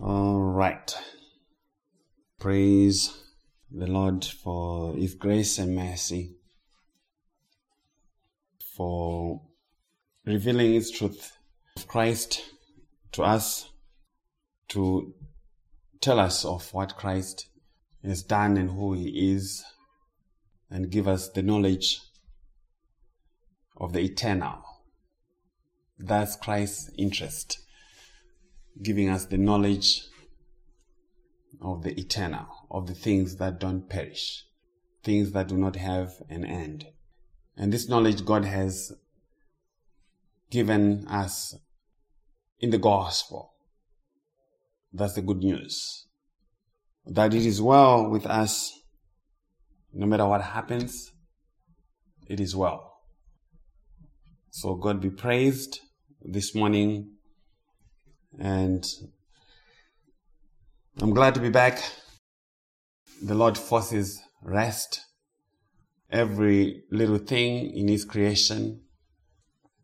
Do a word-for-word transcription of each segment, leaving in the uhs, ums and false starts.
All right. Praise the Lord for His grace and mercy, for revealing His truth of Christ to us, to tell us of what Christ has done and who He is, and give us the knowledge of the eternal. That's Christ's interest, giving us the knowledge of the eternal, of the things that don't perish, things that do not have an end. And this knowledge God has given us in the gospel. That's the good news. That it is well with us, no matter what happens, it is well. So God be praised this morning. And I'm glad to be back. The Lord forces rest. Every little thing in His creation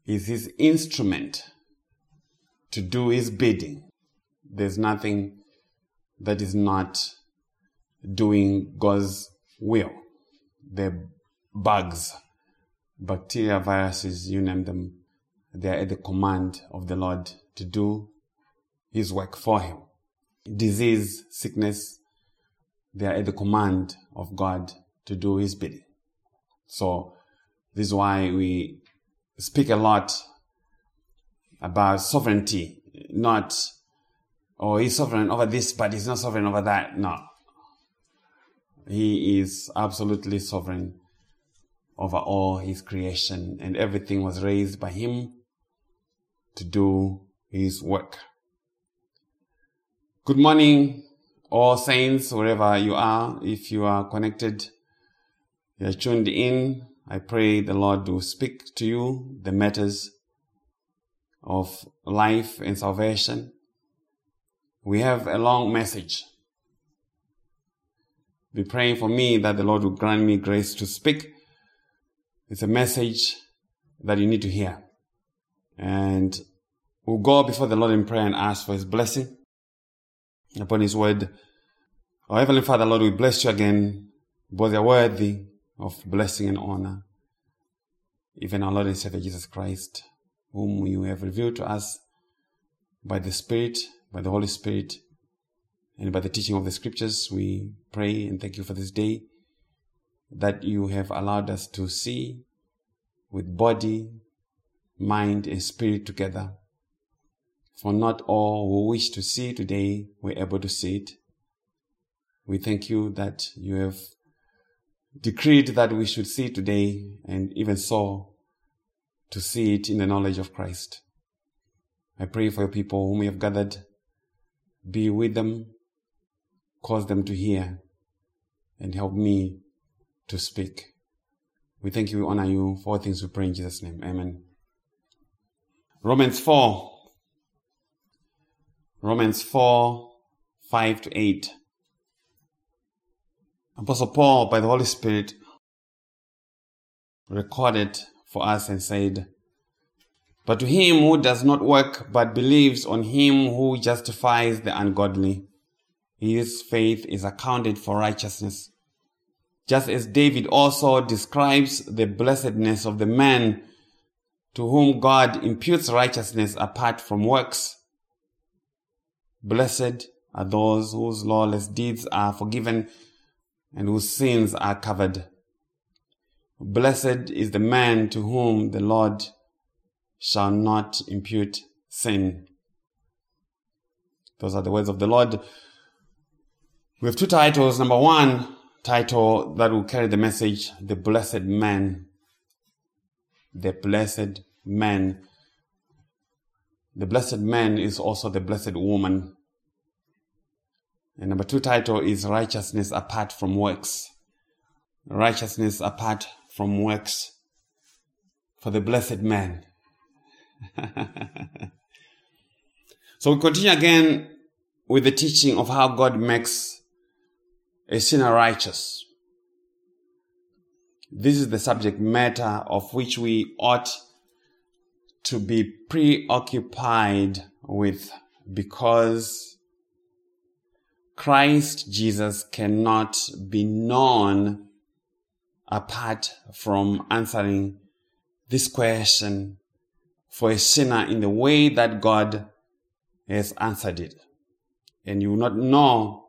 is His instrument to do His bidding. There's nothing that is not doing God's will. The bugs, bacteria, viruses, you name them, they are at the command of the Lord to do His work for Him. Disease, sickness, they are at the command of God to do His bidding. So this is why we speak a lot about sovereignty. Not, oh, He's sovereign over this, but He's not sovereign over that. No. He is absolutely sovereign over all His creation, and everything was raised by Him to do His work. Good morning, all saints, wherever you are. If you are connected, you are tuned in, I pray the Lord will speak to you the matters of life and salvation. We have a long message. Be praying for me that the Lord will grant me grace to speak. It's a message that you need to hear. And we'll go before the Lord in prayer and ask for His blessing upon His word. Our Heavenly Father, Lord, we bless You again, both You are worthy of blessing and honor, even our Lord and Savior Jesus Christ, whom You have revealed to us by the Spirit, by the Holy Spirit, and by the teaching of the Scriptures. We pray and thank You for this day that You have allowed us to see with body, mind, and spirit together. For not all who wish to see today were able to see it. We thank You that You have decreed that we should see today, and even so, to see it in the knowledge of Christ. I pray for Your people whom You have gathered. Be with them, cause them to hear, and help me to speak. We thank You, we honor You for all things we pray in Jesus' name. Amen. Romans four. Romans four, five to eight. Apostle Paul, by the Holy Spirit, recorded for us and said, "But to him who does not work but believes on Him who justifies the ungodly, his faith is accounted for righteousness. Just as David also describes the blessedness of the man to whom God imputes righteousness apart from works. Blessed are those whose lawless deeds are forgiven and whose sins are covered. Blessed is the man to whom the Lord shall not impute sin." Those are the words of the Lord. We have two titles. Number one title that will carry the message, the blessed man. The blessed man. The blessed man is also the blessed woman. And number two title is righteousness apart from works. Righteousness apart from works for the blessed man. So we continue again with the teaching of how God makes a sinner righteous. This is the subject matter of which we ought to be preoccupied with, because Christ Jesus cannot be known apart from answering this question for a sinner in the way that God has answered it. And you will not know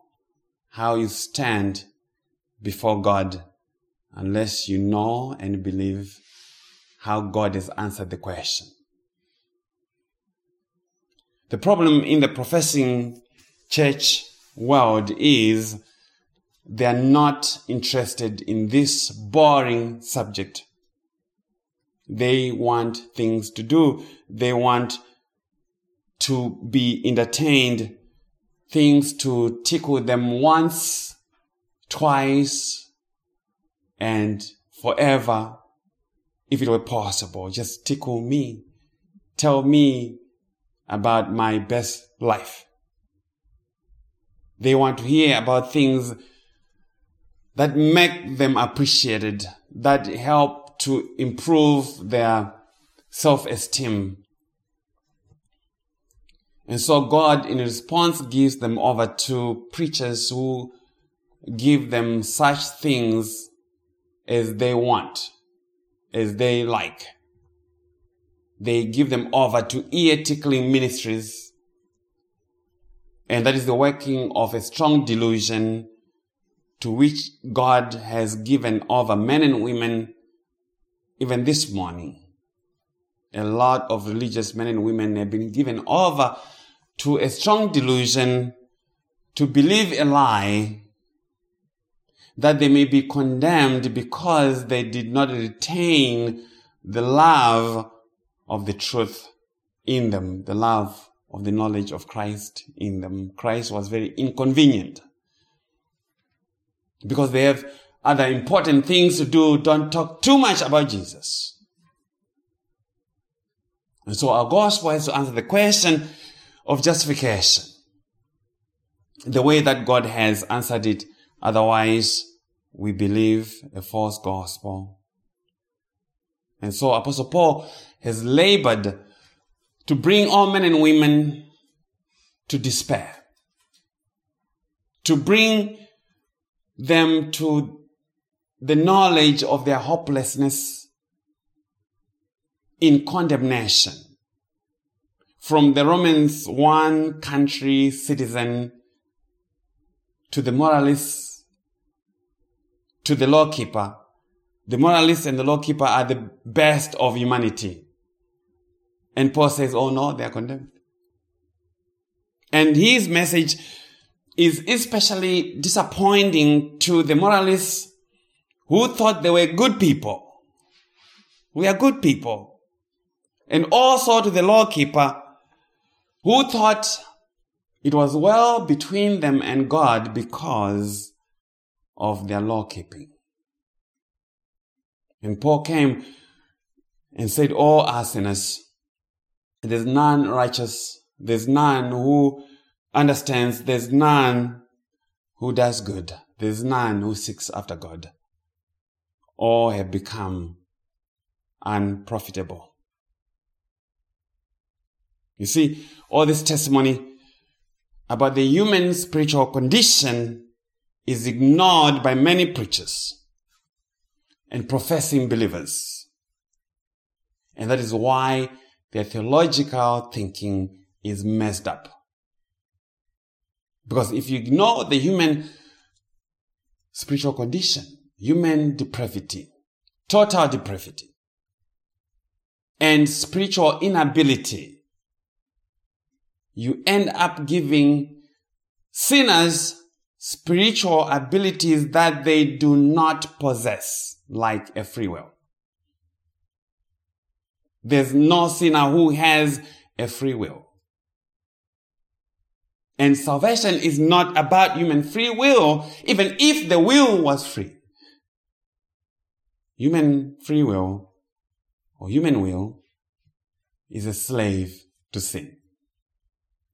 how you stand before God unless you know and believe how God has answered the question. The problem in the professing church world is they are not interested in this boring subject. They want things to do. They want to be entertained, things to tickle them once, twice, and forever, if it were possible. Just tickle me. Tell me about my best life. They want to hear about things that make them appreciated, that help to improve their self-esteem. And so God, in response, gives them over to preachers who give them such things as they want, as they like. They give them over to ear-tickling ministries. And that is the working of a strong delusion to which God has given over men and women even this morning. A lot of religious men and women have been given over to a strong delusion to believe a lie that they may be condemned because they did not retain the love of the truth in them, the love of the knowledge of Christ in them. Christ was very inconvenient because they have other important things to do. Don't talk too much about Jesus. And so our gospel has to answer the question of justification the way that God has answered it. Otherwise, we believe a false gospel. And so Apostle Paul has labored to bring all men and women to despair, to bring them to the knowledge of their hopelessness in condemnation from the Romans one country citizen to the moralists, to the lawkeeper. The moralists and the lawkeeper are the best of humanity. And Paul says, oh no, they are condemned. And his message is especially disappointing to the moralists who thought they were good people. We are good people. And also to the lawkeeper who thought it was well between them and God because of their law-keeping. And Paul came and said, all are sinners. There's none righteous. There's none who understands. There's none who does good. There's none who seeks after God. All have become unprofitable. You see, all this testimony about the human spiritual condition is ignored by many preachers and professing believers. And that is why their theological thinking is messed up. Because if you ignore the human spiritual condition, human depravity, total depravity, and spiritual inability, you end up giving sinners spiritual abilities that they do not possess, like a free will. There's no sinner who has a free will. And salvation is not about human free will, even if the will was free. Human free will, or human will, is a slave to sin.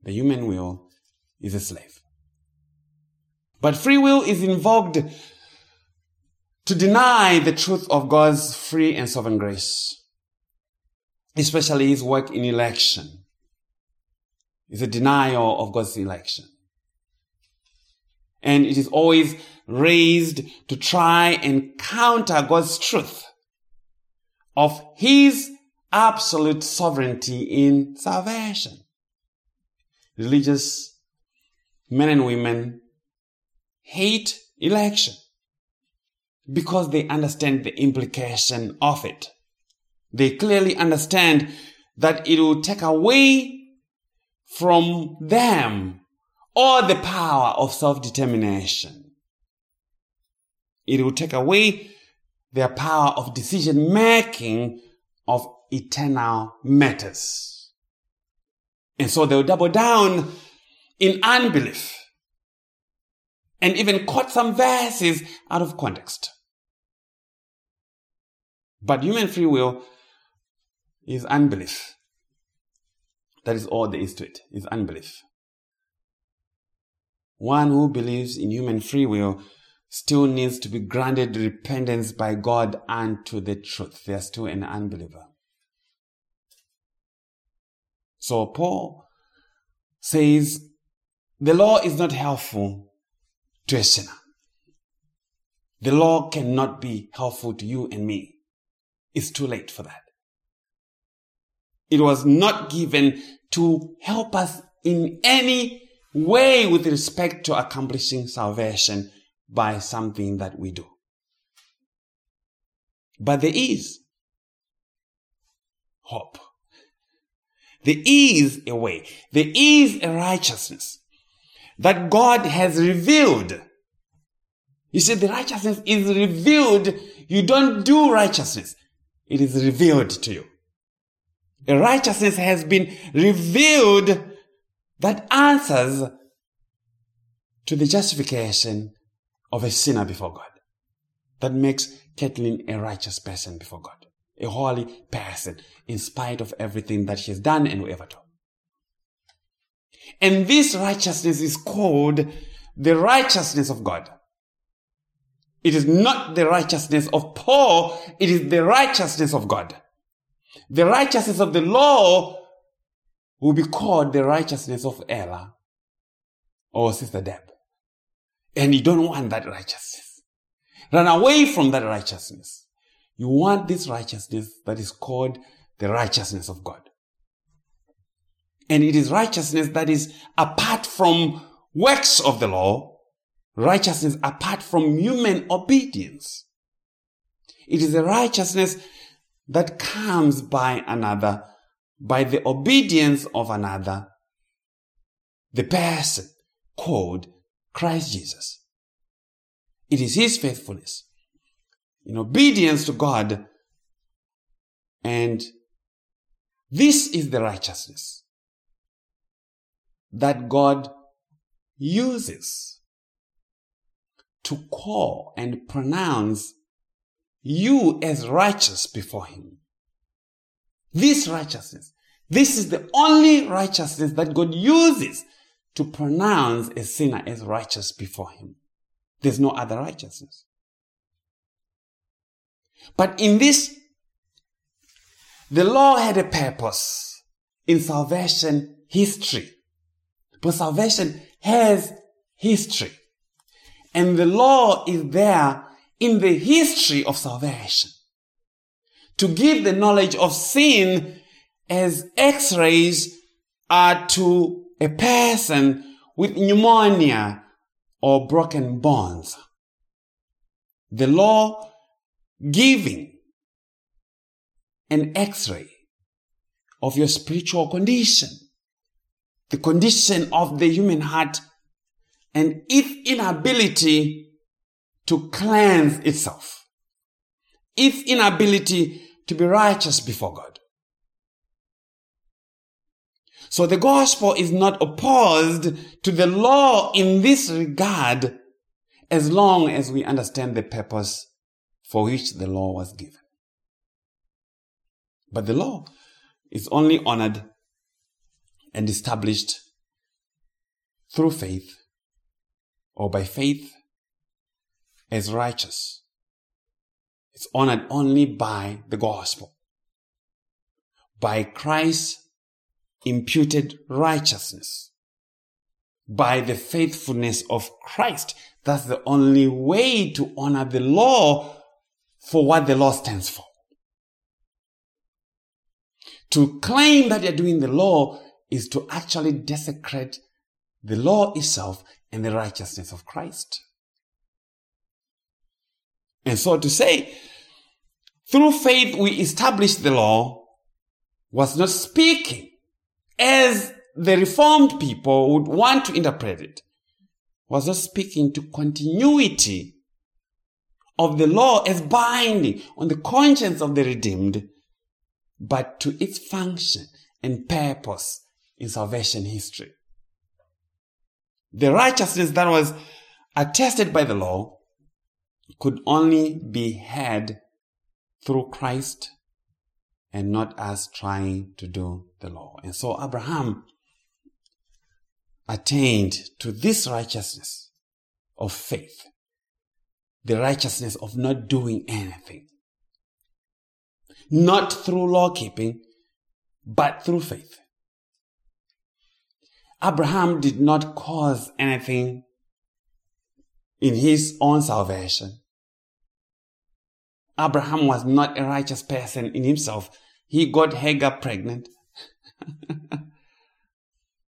The human will is a slave. But free will is invoked to deny the truth of God's free and sovereign grace, especially his work in election. It's a denial of God's election. And it is always raised to try and counter God's truth of his absolute sovereignty in salvation. Religious men and women hate election because they understand the implication of it. They clearly understand that it will take away from them all the power of self-determination. It will take away their power of decision-making of eternal matters. And so they'll double down in unbelief and even quote some verses out of context. But human free will is unbelief. That is all there is to it, is unbelief. One who believes in human free will still needs to be granted repentance by God unto the truth. They are still an unbeliever. So Paul says the law is not helpful to a sinner. The law cannot be helpful to you and me. It's too late for that. It was not given to help us in any way with respect to accomplishing salvation by something that we do. But there is hope. There is a way. There is a righteousness that God has revealed. You see, the righteousness is revealed. You don't do righteousness. It is revealed to you. A righteousness has been revealed that answers to the justification of a sinner before God. That makes Kathleen a righteous person before God. A holy person in spite of everything that she has done and will ever do. And this righteousness is called the righteousness of God. It is not the righteousness of Paul. It is the righteousness of God. The righteousness of the law will be called the righteousness of Ella or Sister Deb. And you don't want that righteousness. Run away from that righteousness. You want this righteousness that is called the righteousness of God. And it is righteousness that is apart from works of the law, righteousness apart from human obedience. It is a righteousness that comes by another, by the obedience of another, the person called Christ Jesus. It is his faithfulness in obedience to God, and this is the righteousness that God uses to call and pronounce you as righteous before him. This righteousness, this is the only righteousness that God uses to pronounce a sinner as righteous before him. There's no other righteousness. But in this, the law had a purpose in salvation history. But salvation has history. And the law is there in the history of salvation, to give the knowledge of sin as x-rays are to a person with pneumonia or broken bones. The law giving an x-ray of your spiritual condition, the condition of the human heart and its inability to cleanse itself, its inability to be righteous before God. So the gospel is not opposed to the law in this regard as long as we understand the purpose for which the law was given. But the law is only honored and established through faith or by faith as righteous. It's honored only by the gospel, by Christ's imputed righteousness, by the faithfulness of Christ. That's the only way to honor the law for what the law stands for. To claim that you're doing the law is to actually desecrate the law itself and the righteousness of Christ. And so to say, through faith we establish the law, was not speaking as the Reformed people would want to interpret it, was not speaking to continuity of the law as binding on the conscience of the redeemed, but to its function and purpose in salvation history. The righteousness that was attested by the law could only be had through Christ and not us trying to do the law. And so Abraham attained to this righteousness of faith, the righteousness of not doing anything, not through law-keeping, but through faith. Abraham did not cause anything in his own salvation. Abraham was not a righteous person in himself. He got Hagar pregnant.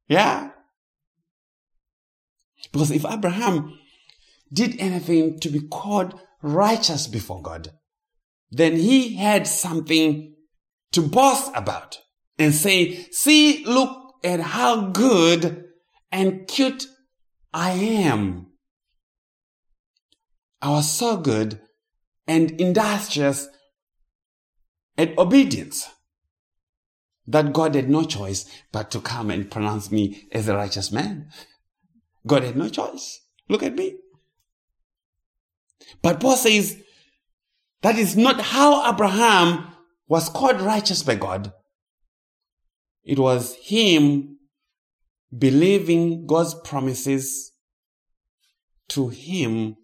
Yeah. Because if Abraham did anything to be called righteous before God, then he had something to boast about and say, see, look at how good and cute I am. I was so good and industrious at obedience that God had no choice but to come and pronounce me as a righteous man. God had no choice. Look at me. But Paul says that is not how Abraham was called righteous by God. It was him believing God's promises to him,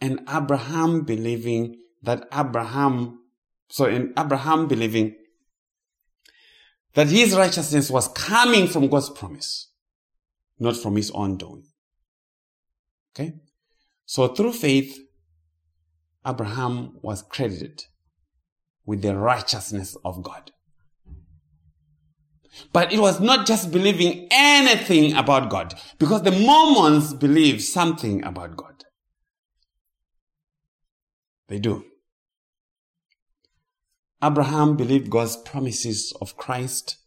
and Abraham believing that Abraham, so in Abraham believing that his righteousness was coming from God's promise, not from his own doing. Okay? So through faith, Abraham was credited with the righteousness of God. But it was not just believing anything about God, because the Mormons believe something about God. They do. Abraham believed God's promises of Christ,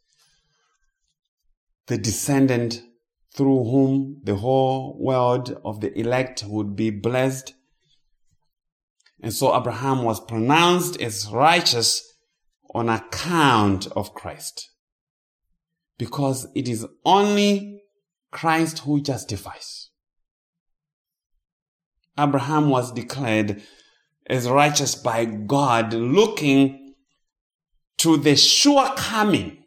the descendant through whom the whole world of the elect would be blessed. And so Abraham was pronounced as righteous on account of Christ, because it is only Christ who justifies. Abraham was declared as righteous by God, looking to the sure coming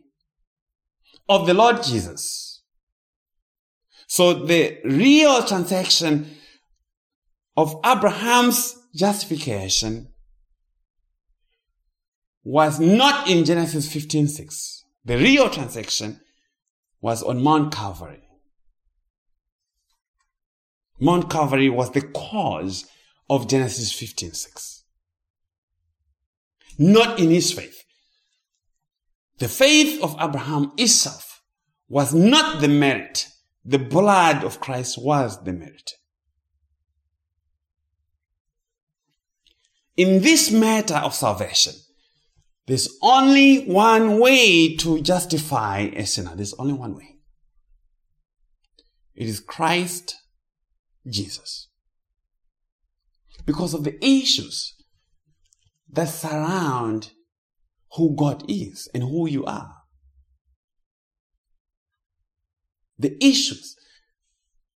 of the Lord Jesus. So the real transaction of Abraham's justification was not in Genesis fifteen six. The real transaction was on Mount Calvary. Mount Calvary was the cause of Genesis fifteen six. Not in his faith. The faith of Abraham itself was not the merit. The blood of Christ was the merit. In this matter of salvation, there's only one way to justify a sinner. There's only one way. It is Christ Jesus. Because of the issues that surround who God is and who you are. The issues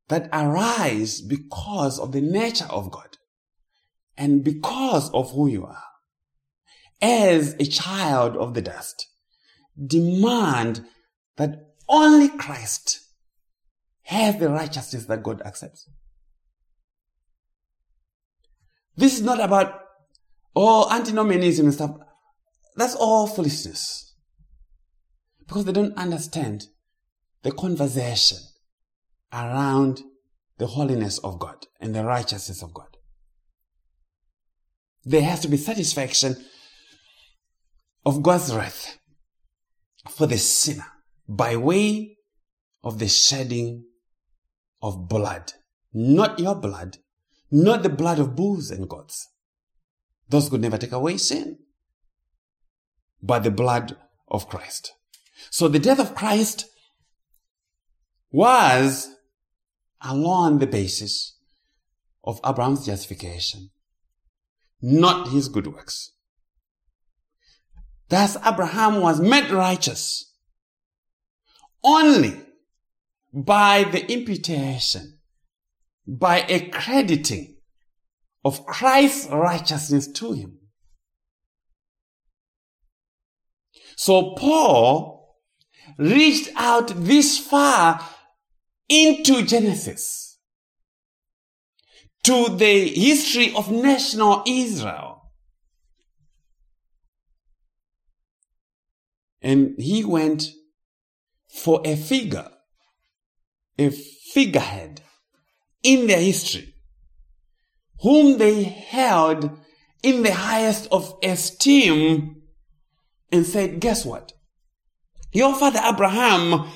that arise because of the nature of God and because of who you are as a child of the dust demand that only Christ has the righteousness that God accepts. This is not about, oh, antinomianism and stuff. That's all foolishness. Because they don't understand the conversation around the holiness of God and the righteousness of God. There has to be satisfaction of God's wrath for the sinner by way of the shedding of blood. Not your blood, not the blood of bulls and goats. Those could never take away sin, but the blood of Christ. So the death of Christ was alone the basis of Abraham's justification, not his good works. Thus Abraham was made righteous only by the imputation, by a crediting of Christ's righteousness to him. So Paul reached out this far into Genesis, to the history of national Israel. And he went for a figure, a figurehead in their history, whom they held in the highest of esteem, and said, guess what? Your father Abraham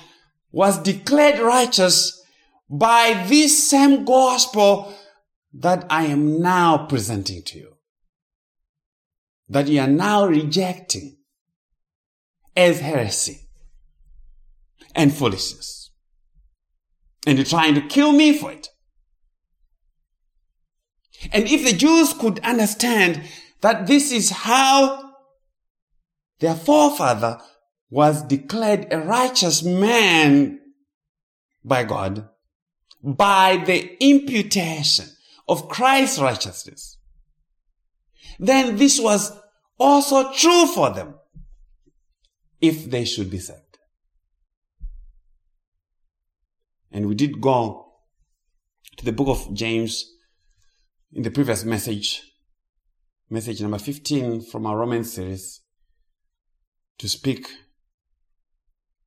was declared righteous by this same gospel that I am now presenting to you, that you are now rejecting as heresy and foolishness. And you're trying to kill me for it. And if the Jews could understand that this is how their forefather was declared a righteous man by God, by the imputation of Christ's righteousness, then this was also true for them if they should be saved. And we did go to the book of James in the previous message, message number fifteen from our Roman series, to speak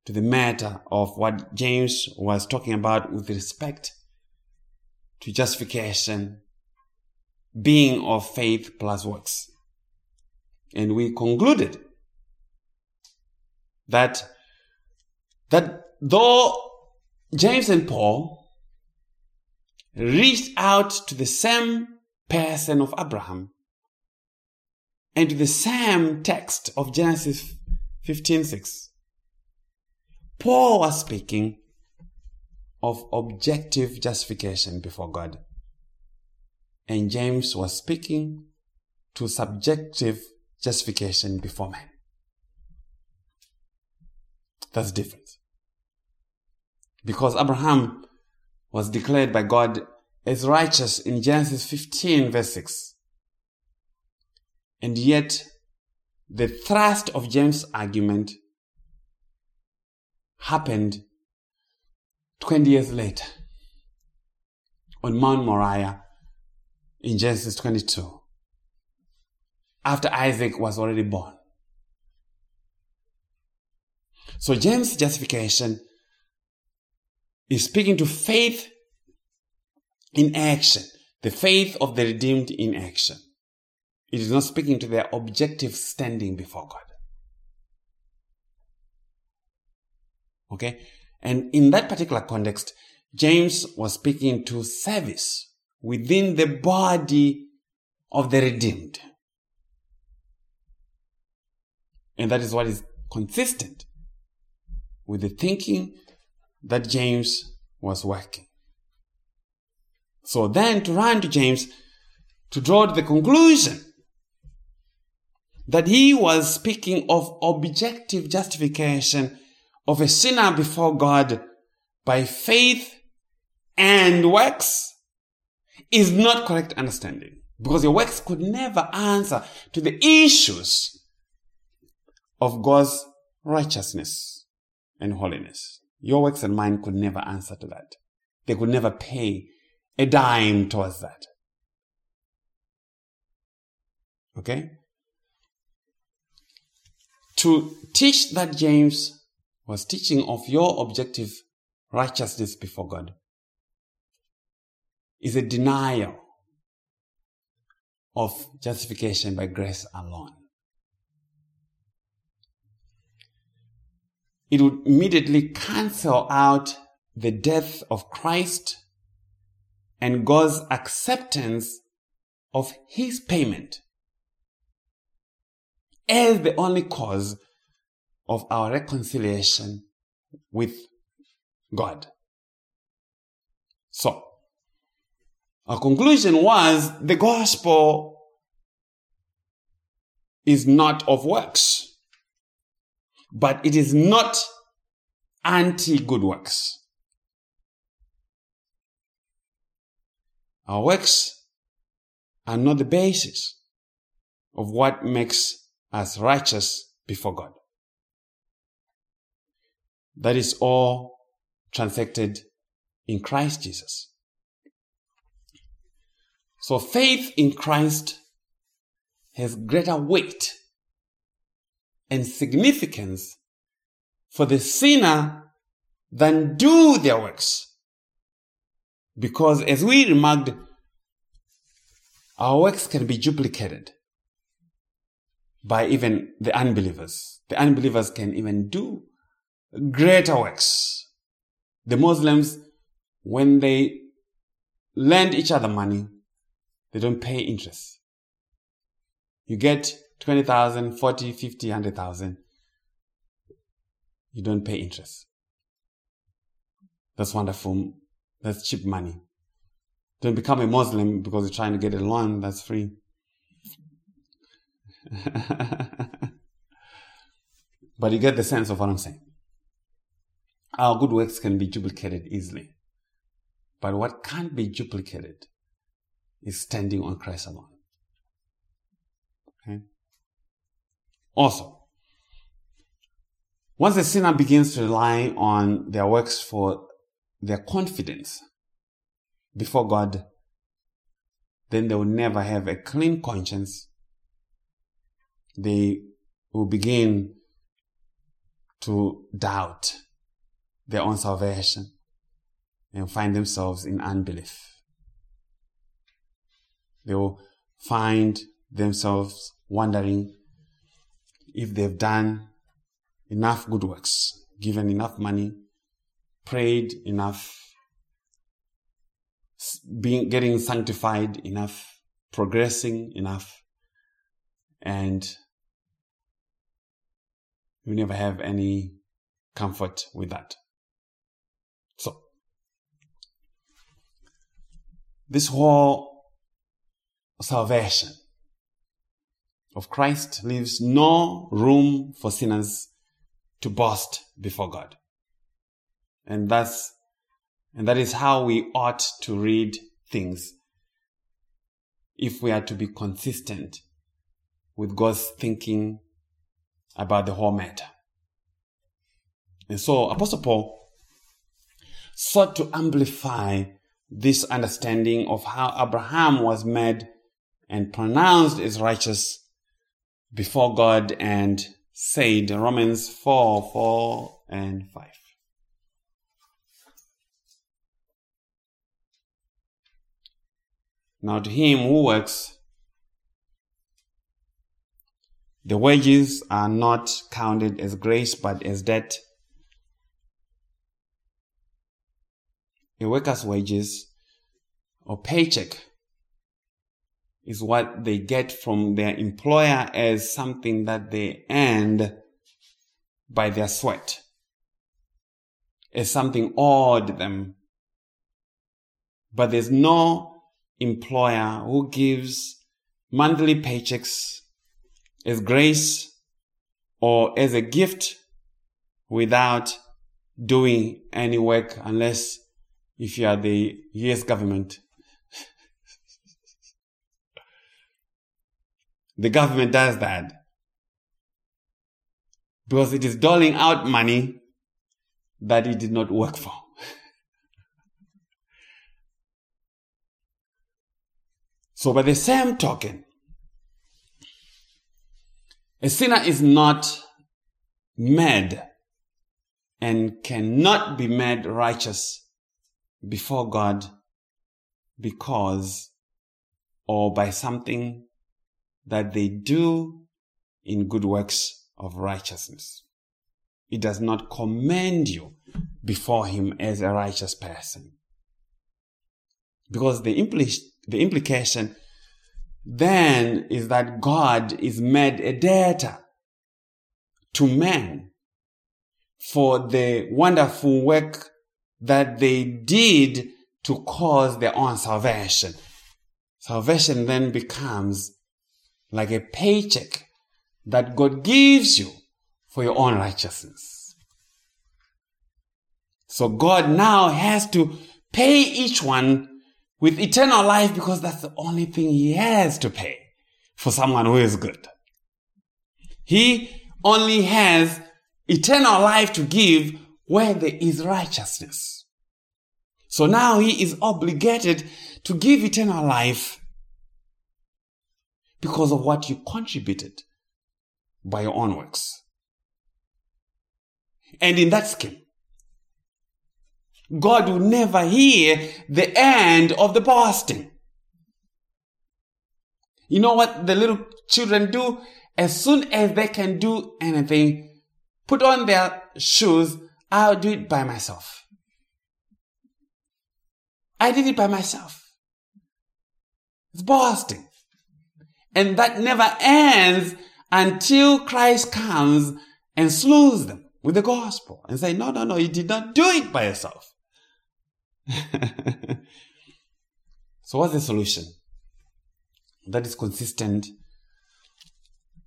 to the matter of what James was talking about with respect to justification, being of faith plus works. And we concluded that, that though James and Paul reached out to the same person of Abraham and to the same text of Genesis fifteen six, Paul was speaking of objective justification before God, and James was speaking to subjective justification before man. That's different. Because Abraham was declared by God as righteous in Genesis fifteen verse six. And yet the thrust of James' argument happened twenty years later on Mount Moriah in Genesis twenty-two, after Isaac was already born. So James' justification is speaking to faith in action, the faith of the redeemed in action. It is not speaking to their objective standing before God. Okay? And in that particular context, James was speaking to service within the body of the redeemed. And that is what is consistent with the thinking that James was working. So then to run to James, to draw to the conclusion that he was speaking of objective justification of a sinner before God by faith and works is not correct understanding, because your works could never answer to the issues of God's righteousness and holiness. Your works and mine could never answer to that. They could never pay a dime towards that. Okay? To teach that James was teaching of your objective righteousness before God is a denial of justification by grace alone. It would immediately cancel out the death of Christ and God's acceptance of his payment as the only cause of our reconciliation with God. So, our conclusion was the gospel is not of works, but it is not anti-good works. Our works are not the basis of what makes us righteous before God. That is all transacted in Christ Jesus. So faith in Christ has greater weight and significance for the sinner than do their works. Because as we remarked, our works can be duplicated by even the unbelievers. The unbelievers can even do greater works. The Muslims, when they lend each other money, they don't pay interest. You get twenty thousand, forty, fifty, one hundred thousand. You don't pay interest. That's wonderful. That's cheap money. Don't become a Muslim because you're trying to get a loan that's free. But you get the sense of what I'm saying. Our good works can be duplicated easily. But what can't be duplicated is standing on Christ alone. Okay? Also, once a sinner begins to rely on their works for their confidence before God, then they will never have a clean conscience. They will begin to doubt their own salvation and find themselves in unbelief. They will find themselves wondering if they've done enough good works, given enough money, prayed enough, being getting sanctified enough, progressing enough, and you never have any comfort with that. So, this whole salvation of Christ leaves no room for sinners to boast before God. And that's, and that is how we ought to read things if we are to be consistent with God's thinking about the whole matter. And so Apostle Paul sought to amplify this understanding of how Abraham was made and pronounced as righteous before God, and said, Romans four, four and five. Now to him who works, the wages are not counted as grace but as debt. A worker's wages or paycheck is what they get from their employer as something that they earned by their sweat, as something owed them. But there's no employer who gives monthly paychecks as grace or as a gift without doing any work, unless if you are the U S government. The government does that because it is doling out money that it did not work for. So by the same token, a sinner is not made and cannot be made righteous before God because or by something that they do in good works of righteousness. It does not commend you before him as a righteous person. Because the impli- the implication then is that God is made a debtor to men for the wonderful work that they did to cause their own salvation. Salvation then becomes like a paycheck that God gives you for your own righteousness. So God now has to pay each one with eternal life, because that's the only thing he has to pay for someone who is good. He only has eternal life to give where there is righteousness. So now he is obligated to give eternal life because of what you contributed by your own works. And in that scheme, God will never hear the end of the boasting. You know what the little children do? As soon as they can do anything, put on their shoes, I'll do it by myself. I did it by myself. It's boasting. And that never ends until Christ comes and slews them with the gospel and say, no, no, no, you did not do it by yourself. So what's the solution that is consistent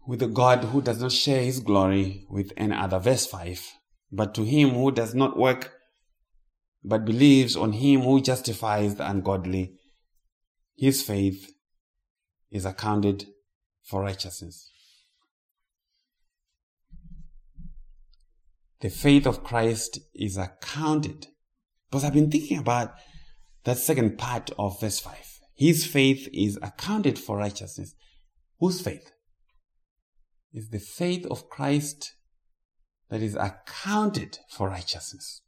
with a God who does not share his glory with any other? Verse five, but to him who does not work, but believes on him who justifies the ungodly, his faith is accounted for righteousness. The faith of Christ is accounted. Because I've been thinking about that second part of verse five. His faith is accounted for righteousness. Whose faith? It's the faith of Christ that is accounted for righteousness.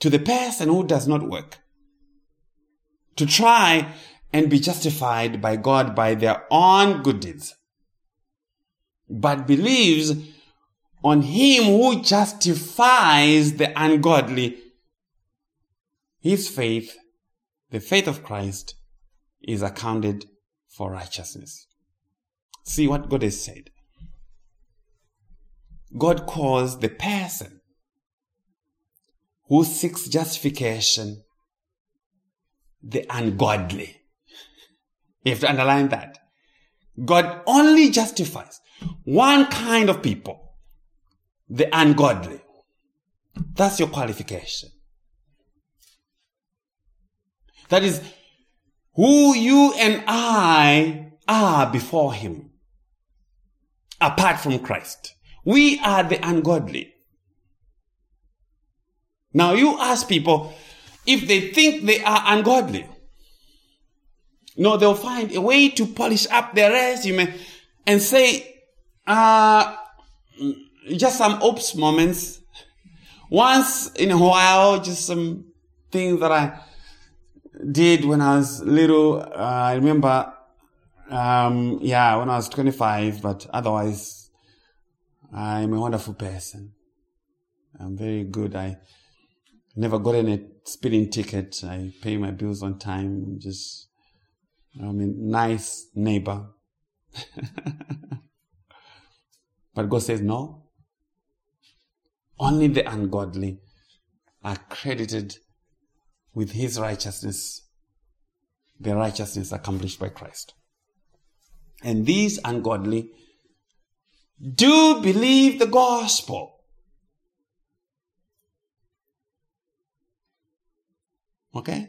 To the person who does not work, to try and be justified by God by their own good deeds, but believes on him who justifies the ungodly, his faith, the faith of Christ, is accounted for righteousness. See what God has said. God calls the person who seeks justification the ungodly. You have to underline that. God only justifies one kind of people. The ungodly. That's your qualification. That is who you and I are before him. Apart from Christ, we are the ungodly. Now you ask people if they think they are ungodly. No, they'll find a way to polish up their resume and say, uh, just some oops moments. Once in a while, just some things that I did when I was little. Uh, I remember, um, yeah, when I was twenty-five, but otherwise, I'm a wonderful person. I'm very good. I never got any speeding ticket. I pay my bills on time. Just, I'm a nice neighbor. But God says, no. Only the ungodly are credited with his righteousness, the righteousness accomplished by Christ. And these ungodly do believe the gospel. Okay?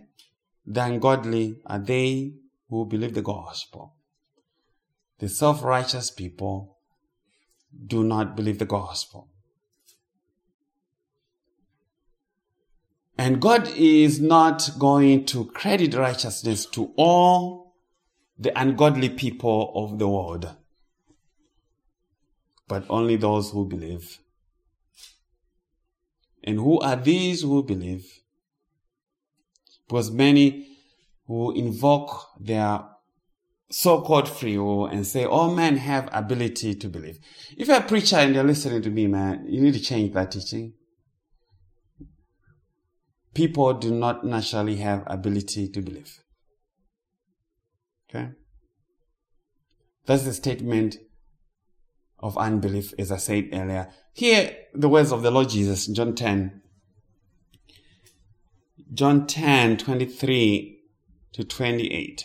The ungodly are they who believe the gospel. The self-righteous people do not believe the gospel. And God is not going to credit righteousness to all the ungodly people of the world, but only those who believe. And who are these who believe? Because many who invoke their so-called free will and say, all men have ability to believe. If you're a preacher and you're listening to me, man, you need to change that teaching. People do not naturally have ability to believe. Okay? That's the statement of unbelief, as I said earlier. Here, the words of the Lord Jesus, John ten. John ten, twenty-three to twenty-eight.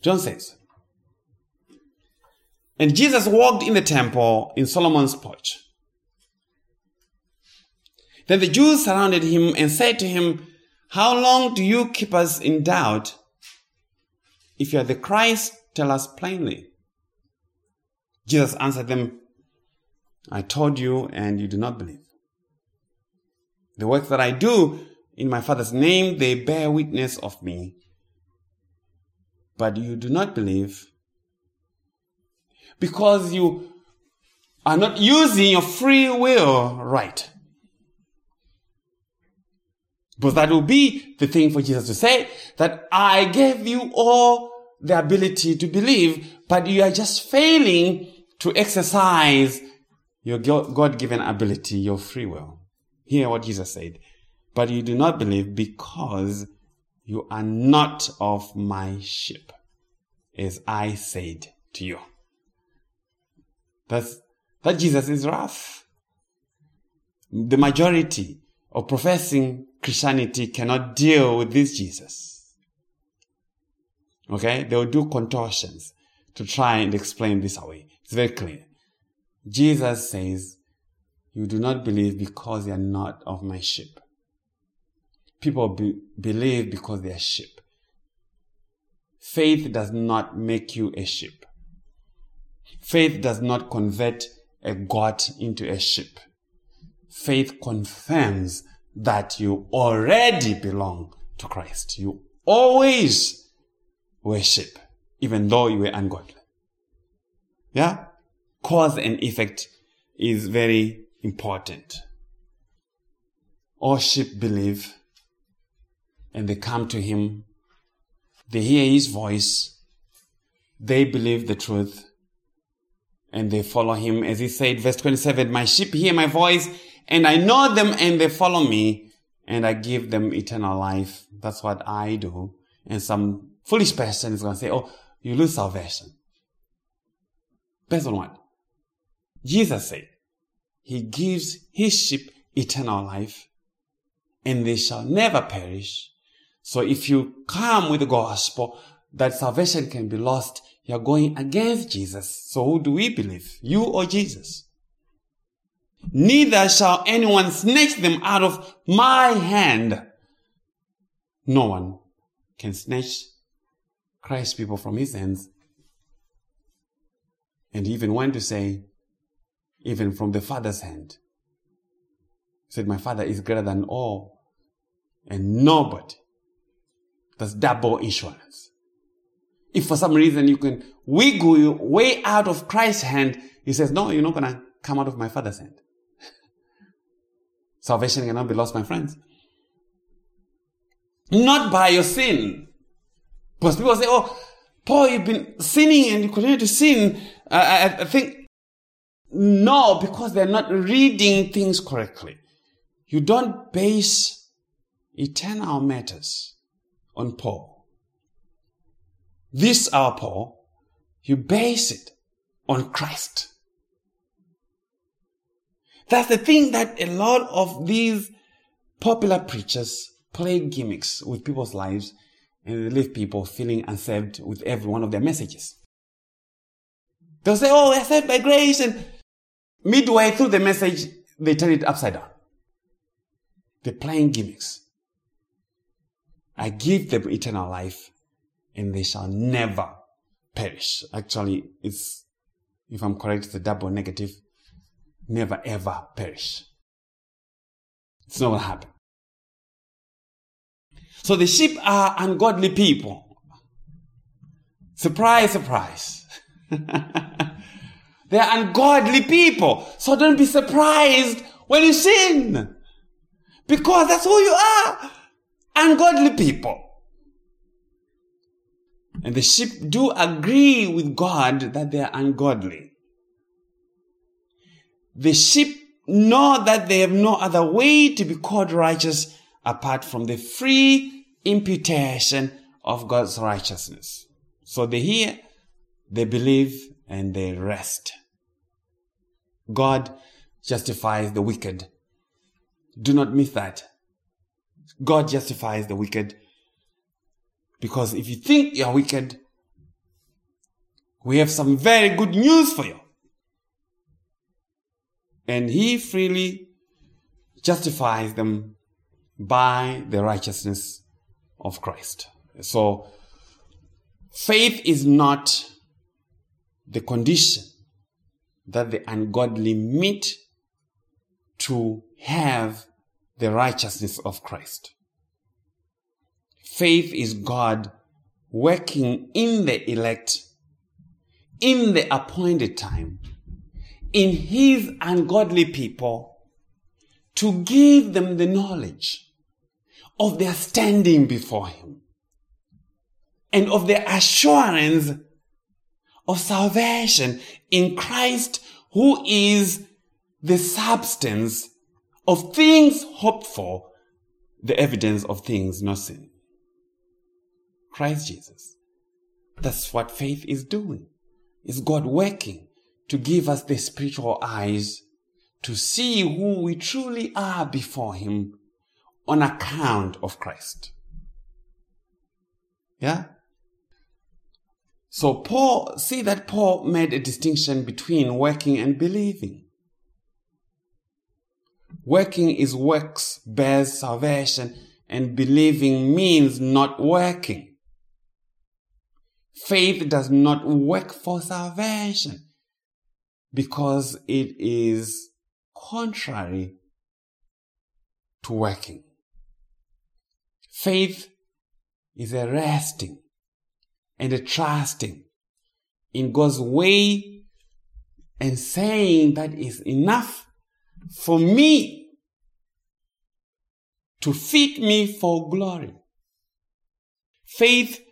John says, and Jesus walked in the temple in Solomon's porch. Then the Jews surrounded him and said to him, how long do you keep us in doubt? If you are the Christ, tell us plainly. Jesus answered them, I told you, and you do not believe. The work that I do in my Father's name, they bear witness of me. But you do not believe because you are not using your free will right. But that will be the thing for Jesus to say, that I gave you all the ability to believe, but you are just failing to exercise your God-given ability, your free will. Hear what Jesus said. But you do not believe because you are not of my sheep, as I said to you. That's, that Jesus is wrath. The majority of professing Christianity cannot deal with this Jesus. Okay? They will do contortions to try and explain this away. It's very clear. Jesus says, you do not believe because you are not of my sheep. People be- believe because they are sheep. Faith does not make you a sheep. Faith does not convert a goat into a sheep. Faith confirms that you already belong to Christ. You always were sheep, even though you were ungodly. Yeah? Cause and effect is very important. All sheep believe. And they come to him. They hear his voice. They believe the truth. And they follow him. As he said, verse twenty-seven, my sheep hear my voice, and I know them, and they follow me, and I give them eternal life. That's what I do. And some foolish person is going to say, oh, you lose salvation. Based on what? Jesus said, he gives his sheep eternal life, and they shall never perish. So if you come with the gospel that salvation can be lost, you're going against Jesus. So who do we believe? You or Jesus? Neither shall anyone snatch them out of my hand. No one can snatch Christ's people from his hands. And he even went to say, even from the Father's hand. He said, my Father is greater than all. And nobody. That's double insurance. If for some reason you can wiggle your way out of Christ's hand, he says, no, you're not going to come out of my Father's hand. Salvation cannot be lost, my friends. Not by your sin. Because people say, oh, Paul, you've been sinning and you continue to sin. Uh, I, I think, no, because they're not reading things correctly. You don't base eternal matters on Paul. This our Paul, you base it on Christ. That's the thing that a lot of these popular preachers play gimmicks with people's lives, and they leave people feeling unsaved with every one of their messages. They'll say, oh, we're saved by grace, and midway through the message, they turn it upside down. They're playing gimmicks. I give them eternal life, and they shall never perish. Actually, it's, if I'm correct, it's a double negative. Never ever perish. It's not going to happen. So the sheep are ungodly people. Surprise, surprise. They're ungodly people. So don't be surprised when you sin. Because that's who you are. Ungodly people. And the sheep do agree with God that they are ungodly. The sheep know that they have no other way to be called righteous apart from the free imputation of God's righteousness. So they hear, they believe, and they rest. God justifies the wicked. Do not miss that. God justifies the wicked. Because if you think you're wicked, we have some very good news for you. And he freely justifies them by the righteousness of Christ. So faith is not the condition that the ungodly meet to have the righteousness of Christ. Faith is God working in the elect, in the appointed time, in his ungodly people, to give them the knowledge of their standing before him and of their assurance of salvation in Christ, who is the substance of things hoped for, the evidence of things not seen. Christ Jesus. That's what faith is doing. It's God working to give us the spiritual eyes to see who we truly are before him on account of Christ. Yeah? So Paul, see that Paul made a distinction between working and believing. Working is works-based salvation, and believing means not working. Faith does not work for salvation because it is contrary to working. Faith is a resting and a trusting in God's way and saying that is enough for me to fit me for glory. Faith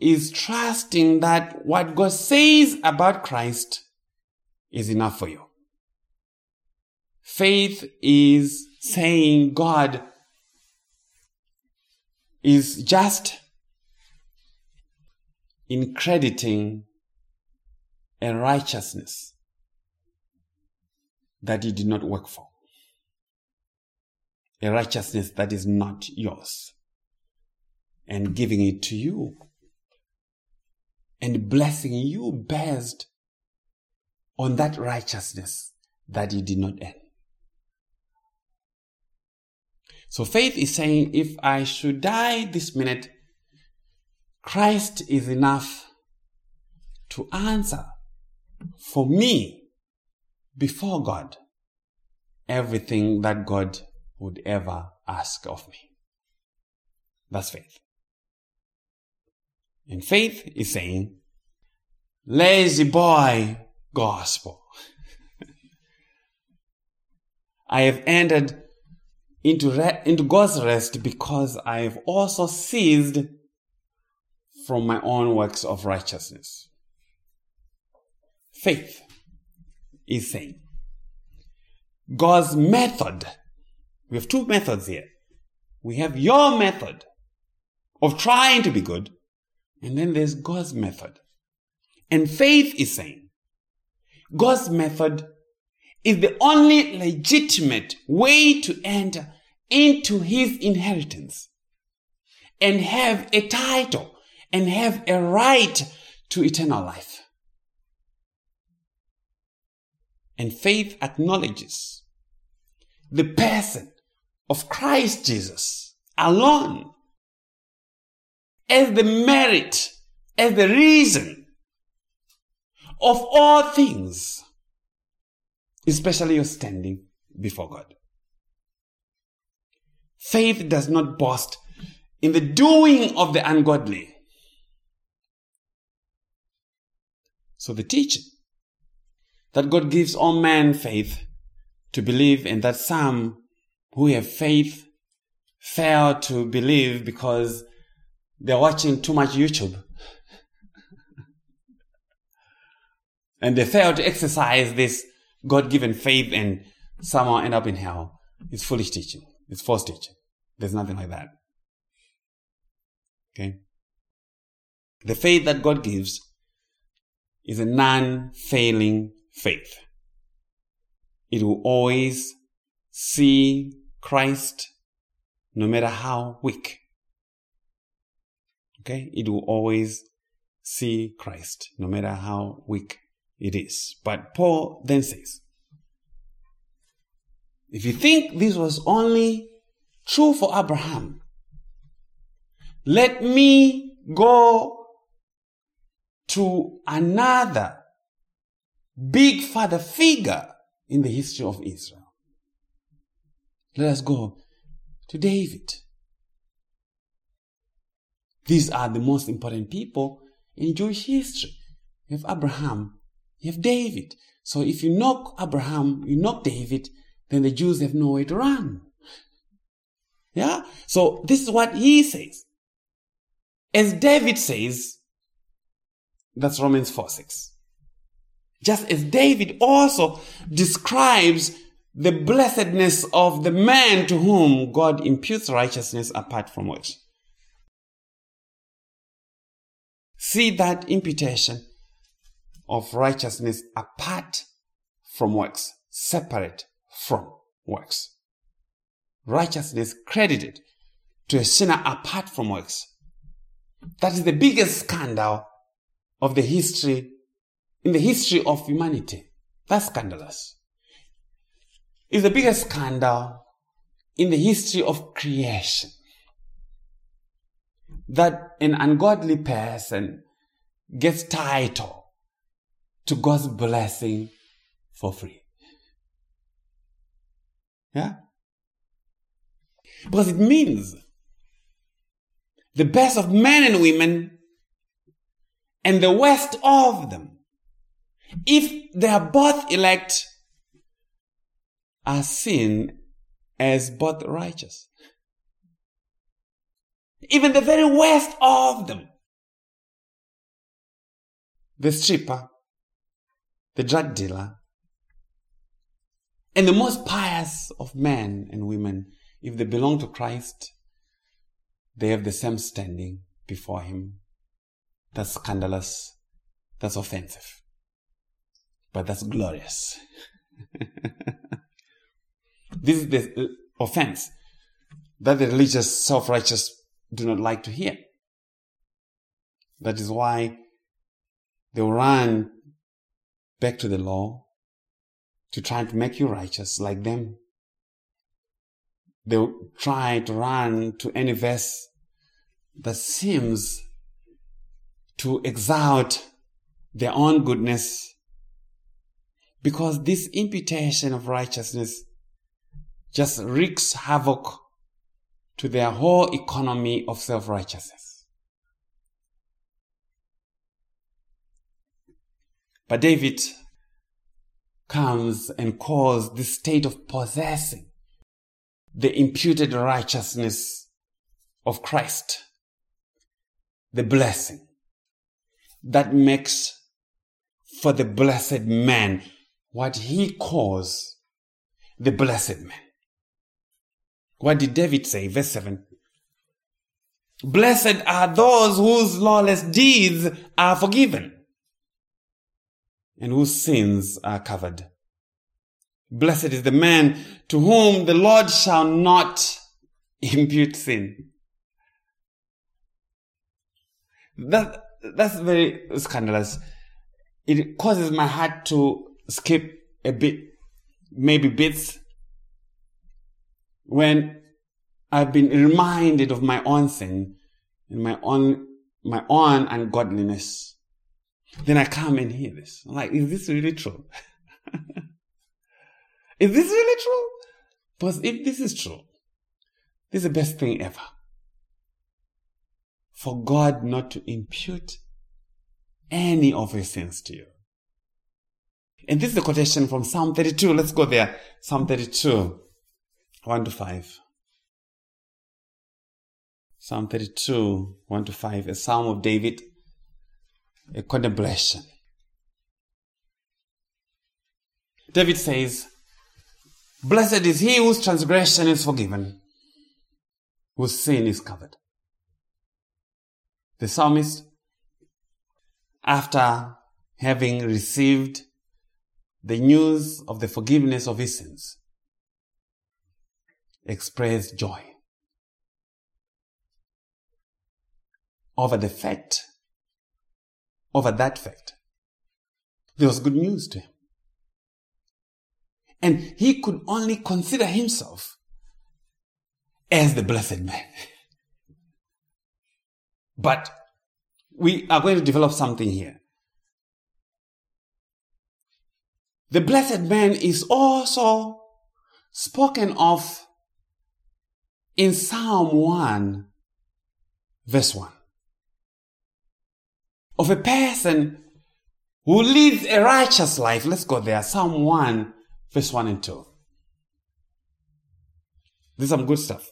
is trusting that what God says about Christ is enough for you. Faith is saying God is just in crediting a righteousness that you did not work for. A righteousness that is not yours. And giving it to you. And blessing you based on that righteousness that you did not earn. So faith is saying, if I should die this minute, Christ is enough to answer for me before God everything that God would ever ask of me. That's faith. And faith is saying, lazy boy gospel. I have entered into, re- into God's rest because I have also ceased from my own works of righteousness. Faith is saying, God's method. We have two methods here. We have your method of trying to be good, and then there's God's method. And faith is saying, God's method is the only legitimate way to enter into his inheritance and have a title and have a right to eternal life. And faith acknowledges the person of Christ Jesus alone as the merit, as the reason of all things, especially your standing before God. Faith does not boast in the doing of the ungodly. So the teaching that God gives all men faith to believe, and that some who have faith fail to believe because they're watching too much YouTube. And they fail to exercise this God-given faith and somehow end up in hell. It's foolish teaching. It's false teaching. There's nothing like that. Okay? The faith that God gives is a non-failing faith. It will always see Christ no matter how weak. Okay? It will always see Christ no matter how weak it is. But Paul then says, if you think this was only true for Abraham, let me go to another big father figure in the history of Israel. Let us go to David. These are the most important people in Jewish history. You have Abraham, you have David. So if you knock Abraham, you knock David, then the Jews have nowhere to run. Yeah? So this is what he says. As David says, that's Romans four six. Just as David also describes the blessedness of the man to whom God imputes righteousness apart from works. See that imputation of righteousness apart from works, separate from works. Righteousness credited to a sinner apart from works. That is the biggest scandal of the history, in the history of humanity. That's scandalous. It's the biggest scandal in the history of creation. That an ungodly person gets title to God's blessing for free. Yeah? Because it means the best of men and women and the worst of them, if they are both elect, are seen as both righteous. Even the very worst of them, the stripper, the drug dealer, and the most pious of men and women, if they belong to Christ, they have the same standing before Him. That's scandalous. That's offensive. But that's glorious. This is the offense that the religious, self-righteous do not like to hear. That is why they run back to the law to try to make you righteous like them. They try to run to any verse that seems to exalt their own goodness, because this imputation of righteousness just wreaks havoc to their whole economy of self-righteousness. But David comes and calls this state of possessing the imputed righteousness of Christ the blessing that makes for the blessed man what he calls the blessed man. What did David say? Verse seven. Blessed are those whose lawless deeds are forgiven and whose sins are covered. Blessed is the man to whom the Lord shall not impute sin. That, that's very scandalous. It causes my heart to skip a bit, maybe bits, when I've been reminded of my own sin and my own, my own ungodliness. Then I come and hear this. I'm like, is this really true? Is this really true? Because if this is true, this is the best thing ever. For God not to impute any of his sins to you. And this is a quotation from Psalm thirty-two. Let's go there. Psalm thirty-two, one to five. Psalm thirty-two, one to five, a psalm of David, a contemplation. David says, "Blessed is he whose transgression is forgiven, whose sin is covered." The psalmist, after having received the news of the forgiveness of his sins, expressed joy over the fact, over that fact. There was good news to him. And he could only consider himself as the blessed man. But we are going to develop something here. The blessed man is also spoken of in Psalm one, verse one, of a person who lives a righteous life. Let's go there. Psalm one, verse one and two. This is some good stuff.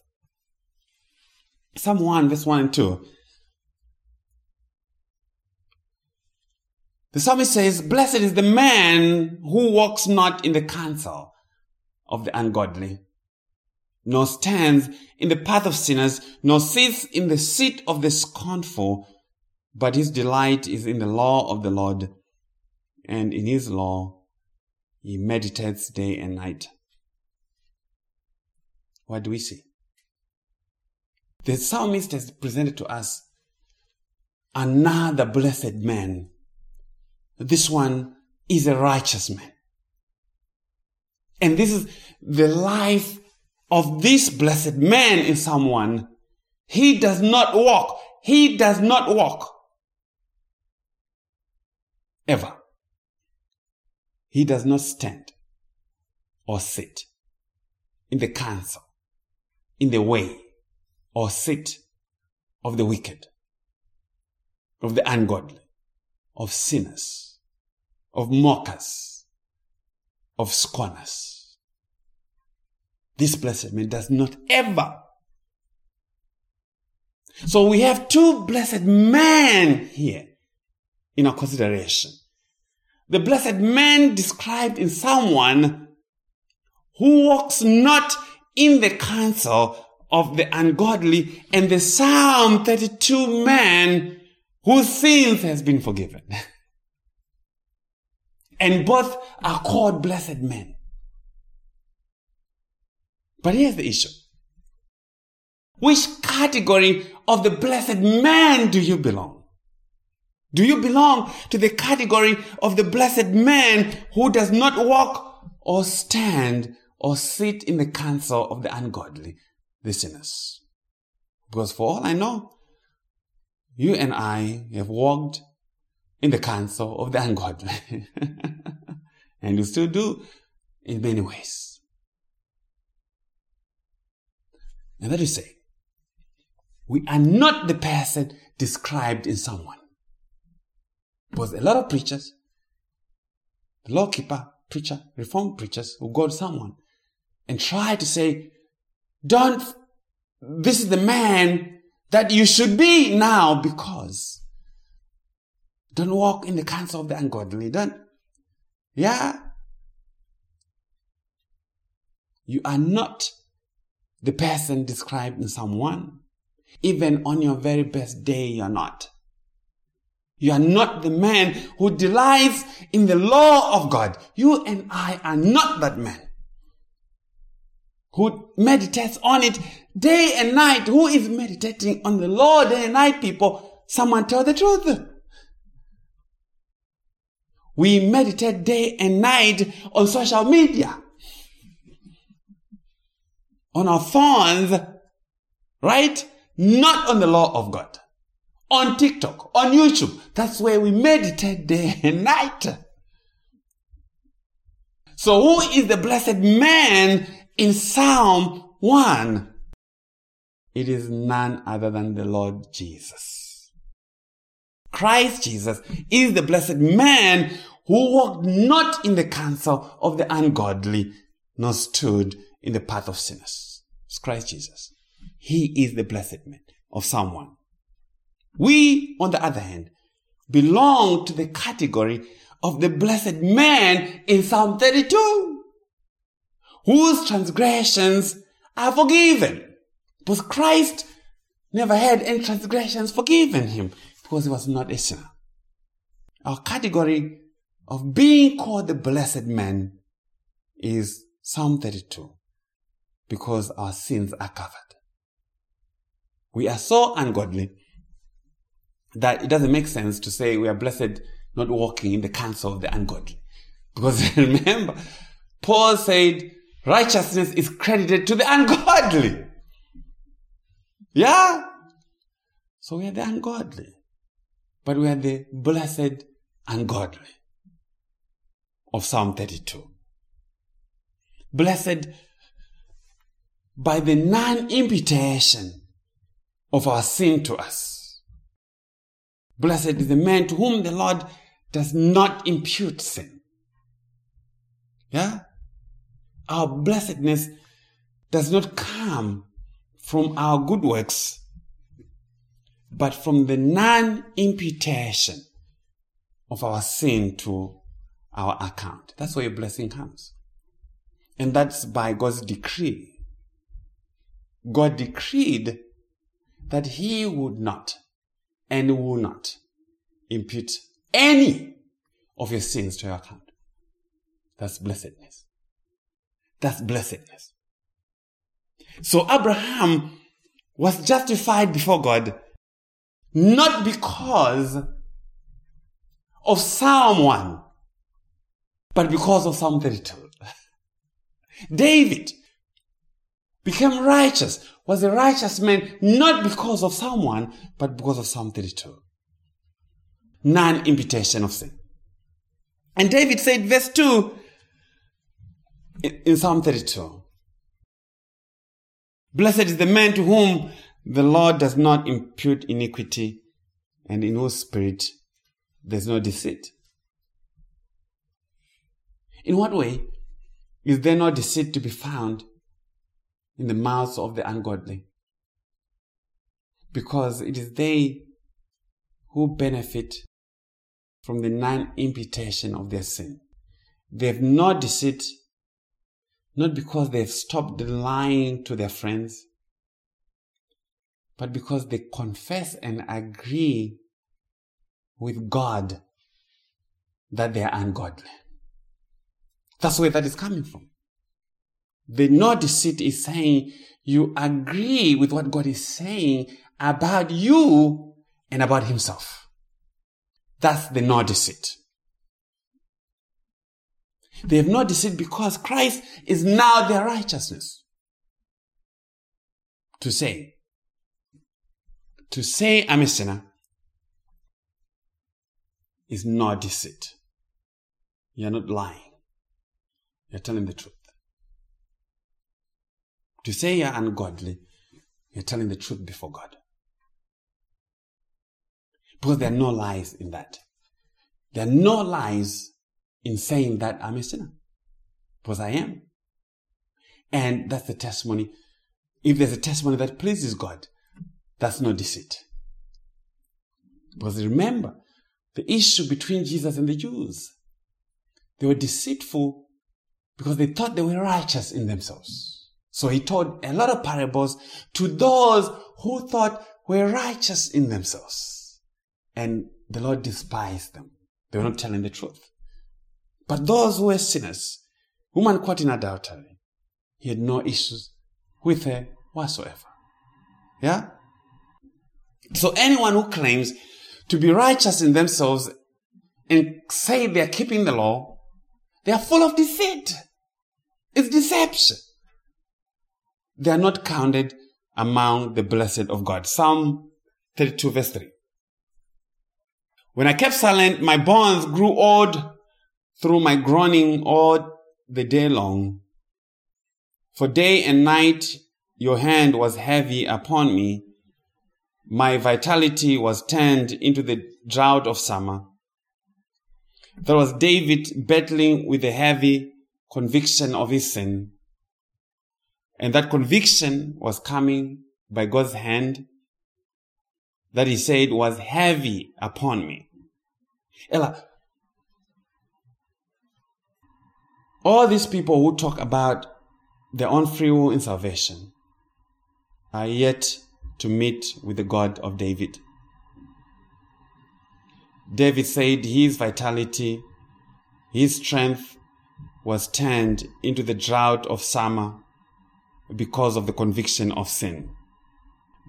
Psalm one, verse one and two. The psalmist says, "Blessed is the man who walks not in the counsel of the ungodly, nor stands in the path of sinners, nor sits in the seat of the scornful, but his delight is in the law of the Lord, and in his law he meditates day and night." What do we see? The psalmist has presented to us another blessed man. This one is a righteous man. And this is the life of this blessed man in Psalm one. He does not walk. He does not walk. Ever. He does not stand or sit in the counsel, in the way or seat of the wicked, of the ungodly, of sinners, of mockers, of scorners. This blessed man does not ever. So we have two blessed men here in our consideration. The blessed man described in Psalm one, who walks not in the counsel of the ungodly, and the Psalm thirty-two man whose sins has been forgiven. And both are called blessed men. But here's the issue. Which category of the blessed man do you belong? Do you belong to the category of the blessed man who does not walk or stand or sit in the counsel of the ungodly, the sinners? Because for all I know, you and I have walked in the counsel of the ungodly. And you still do in many ways. And that is to say, we are not the person described in Psalm one. Because a lot of preachers, lawkeeper, preacher, reformed preachers who go to Psalm one and try to say, don't, this is the man that you should be now because don't walk in the counsel of the ungodly. Don't. Yeah. You are not the person described in Psalm one. Even on your very best day, you are not. You are not the man who delights in the law of God. You and I are not that man who meditates on it day and night. Who is meditating on the law day and night, people? Someone tell the truth. We meditate day and night on social media, on our phones, right? Not on the law of God. On TikTok, on YouTube. That's where we meditate day and night. So who is the blessed man in Psalm one? It is none other than the Lord Jesus. Christ Jesus is the blessed man who walked not in the counsel of the ungodly, nor stood in the path of sinners. It's Christ Jesus. He is the blessed man of someone. We, on the other hand, belong to the category of the blessed man in Psalm thirty-two, whose transgressions are forgiven. Because Christ never had any transgressions forgiven him, because he was not a sinner. Our category of being called the blessed man is Psalm thirty-two, because our sins are covered. We are so ungodly that it doesn't make sense to say we are blessed not walking in the counsel of the ungodly. Because remember, Paul said, righteousness is credited to the ungodly. Yeah? So we are the ungodly. But we are the blessed ungodly of Psalm thirty-two. Blessed by the non-imputation of our sin to us. Blessed is the man to whom the Lord does not impute sin. Yeah? Our blessedness does not come from our good works, but from the non-imputation of our sin to our account. That's where your blessing comes. And that's by God's decree. God decreed that he would not and will not impute any of your sins to your account. That's blessedness. That's blessedness. So Abraham was justified before God, not because of someone, but because of Psalm thirty-two. David became righteous, was a righteous man, not because of someone, but because of Psalm thirty-two. Non-imputation of sin. And David said, verse two, in Psalm thirty-two, blessed is the man to whom the Lord does not impute iniquity, and in whose spirit there's no deceit. In what way is there no deceit to be found in the mouths of the ungodly? Because it is they who benefit from the non-imputation of their sin. They have no deceit, not because they have stopped lying to their friends, but because they confess and agree with God that they are ungodly. That's where that is coming from. The no deceit is saying you agree with what God is saying about you and about himself. That's the no deceit. They have no deceit because Christ is now their righteousness. To say, to say I'm a sinner is no deceit. You're not lying. You're telling the truth. To say you're ungodly, you're telling the truth before God. Because there are no lies in that. There are no lies in saying that I'm a sinner. Because I am. And that's the testimony. If there's a testimony that pleases God, that's no deceit. Because remember, the issue between Jesus and the Jews, they were deceitful because they thought they were righteous in themselves. So he told a lot of parables to those who thought were righteous in themselves. And the Lord despised them. They were not telling the truth. But those who were sinners, woman caught in adultery, he had no issues with her whatsoever. Yeah? So anyone who claims to be righteous in themselves and say they are keeping the law, they are full of deceit. It's deception. They are not counted among the blessed of God. Psalm thirty-two verse three. When I kept silent, my bones grew old through my groaning all the day long. For day and night your hand was heavy upon me. My vitality was turned into the drought of summer. That was David battling with a heavy conviction of his sin. And that conviction was coming by God's hand that he said was heavy upon me. Ella, all these people who talk about their own free will in salvation are yet to meet with the God of David. David said his vitality, his strength was turned into the drought of summer because of the conviction of sin.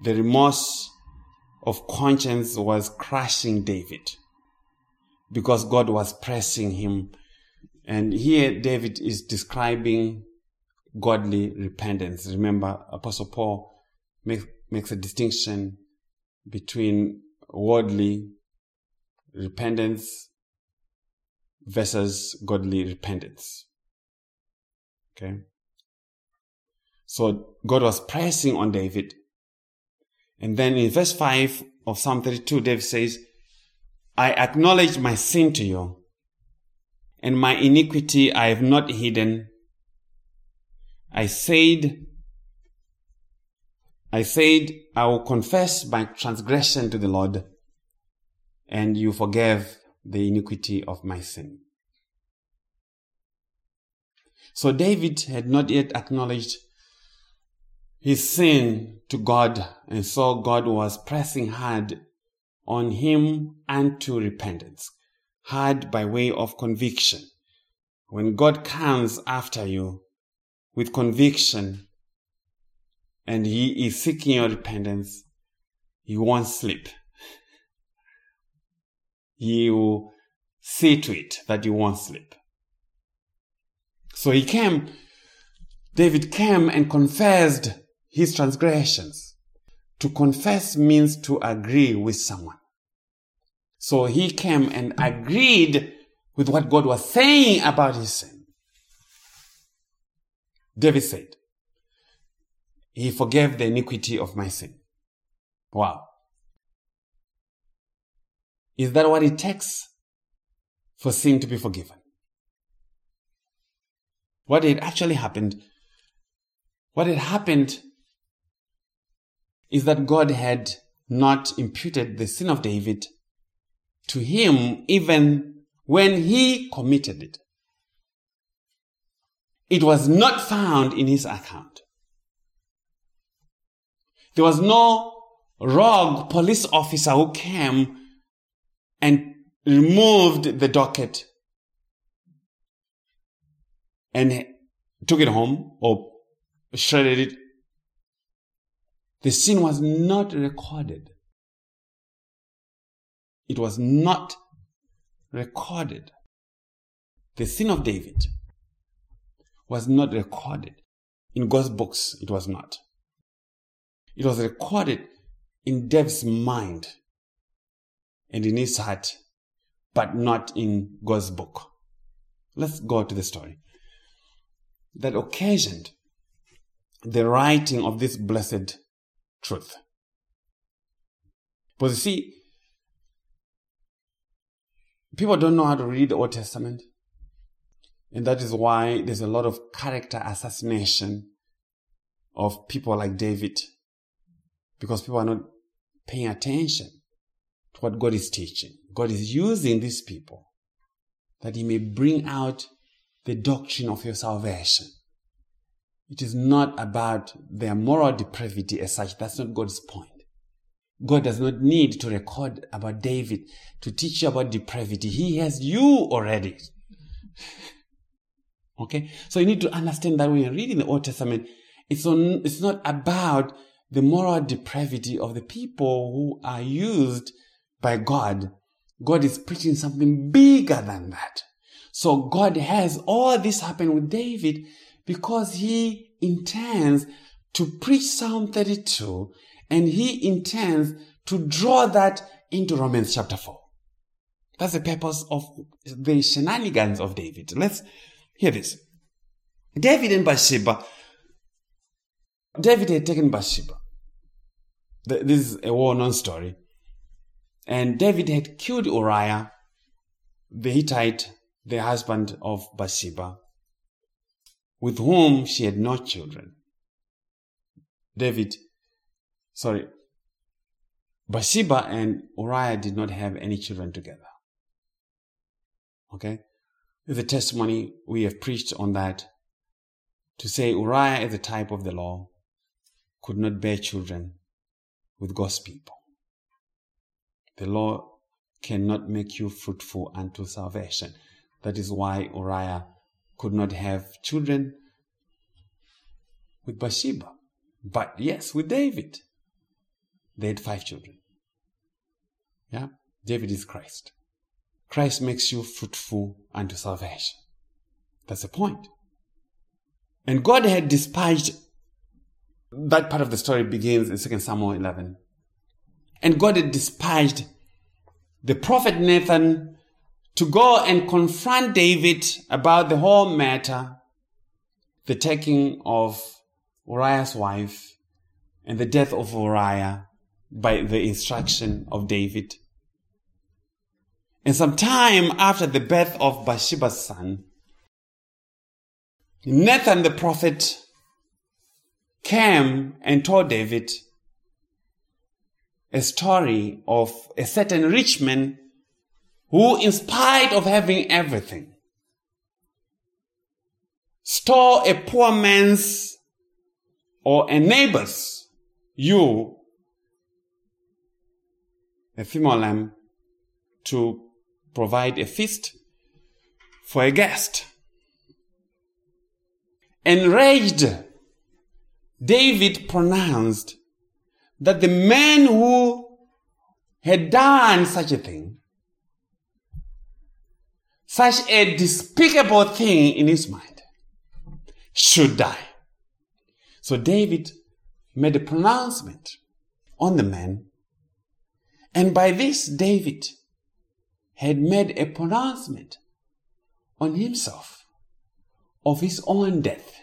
The remorse of conscience was crushing David because God was pressing him. And here David is describing godly repentance. Remember, Apostle Paul makes, makes a distinction between worldly repentance versus godly repentance. Okay? So God was pressing on David. And then in verse five of Psalm thirty-two, David says, I acknowledge my sin to you, and my iniquity I have not hidden. I said, I said, I will confess my transgression to the Lord, and you forgave the iniquity of my sin. So David had not yet acknowledged his sin to God, and so God was pressing hard on him unto repentance, hard by way of conviction. When God comes after you with conviction and he is seeking your repentance, he won't sleep. He will see to it that you won't sleep. So he came, David came and confessed his transgressions. To confess means to agree with someone. So he came and agreed with what God was saying about his sin. David said, he forgave the iniquity of my sin. Wow. Is that what it takes for sin to be forgiven? What had actually happened? What had happened is that God had not imputed the sin of David to him even when he committed it. It was not found in his account. There was no rogue police officer who came and removed the docket and took it home or shredded it. The sin was not recorded. It was not recorded. The sin of David was not recorded. In God's books, it was not. It was recorded in David's mind and in his heart, but not in God's book. Let's go to the story that occasioned the writing of this blessed truth. But you see, people don't know how to read the Old Testament, and that is why there's a lot of character assassination of people like David, because people are not paying attention to what God is teaching. God is using these people that he may bring out the doctrine of your salvation. It is not about their moral depravity as such. That's not God's point. God does not need to record about David to teach you about depravity. He has you already. Okay? So you need to understand that when you're reading the Old Testament, it's on, it's not about the moral depravity of the people who are used by God. God is preaching something bigger than that. So God has all this happen with David because he intends to preach Psalm thirty-two, and he intends to draw that into Romans chapter four. That's the purpose of the shenanigans of David. Let's hear this. David and Bathsheba. David had taken Bathsheba. This is a well-known story. And David had killed Uriah, the Hittite, the husband of Bathsheba, with whom she had no children. David, sorry, Bathsheba and Uriah did not have any children together. Okay? The testimony we have preached on that, to say Uriah as a type of the law could not bear children with God's people. The law cannot make you fruitful unto salvation. That is why Uriah could not have children with Bathsheba. But yes, with David, they had five children. Yeah? David is Christ. Christ makes you fruitful unto salvation. That's the point. And God had despised, that part of the story begins in Second Samuel eleven. And God had despised the prophet Nathan to go and confront David about the whole matter, the taking of Uriah's wife and the death of Uriah by the instruction of David. And some time after the birth of Bathsheba's son, Nathan the prophet came and told David a story of a certain rich man who, in spite of having everything, stole a poor man's or a neighbor's ewe, a female lamb, to provide a feast for a guest. Enraged, David pronounced that the man who had done such a thing, such a despicable thing in his mind, should die. So David made a pronouncement on the man. And by this, David had made a pronouncement on himself of his own death.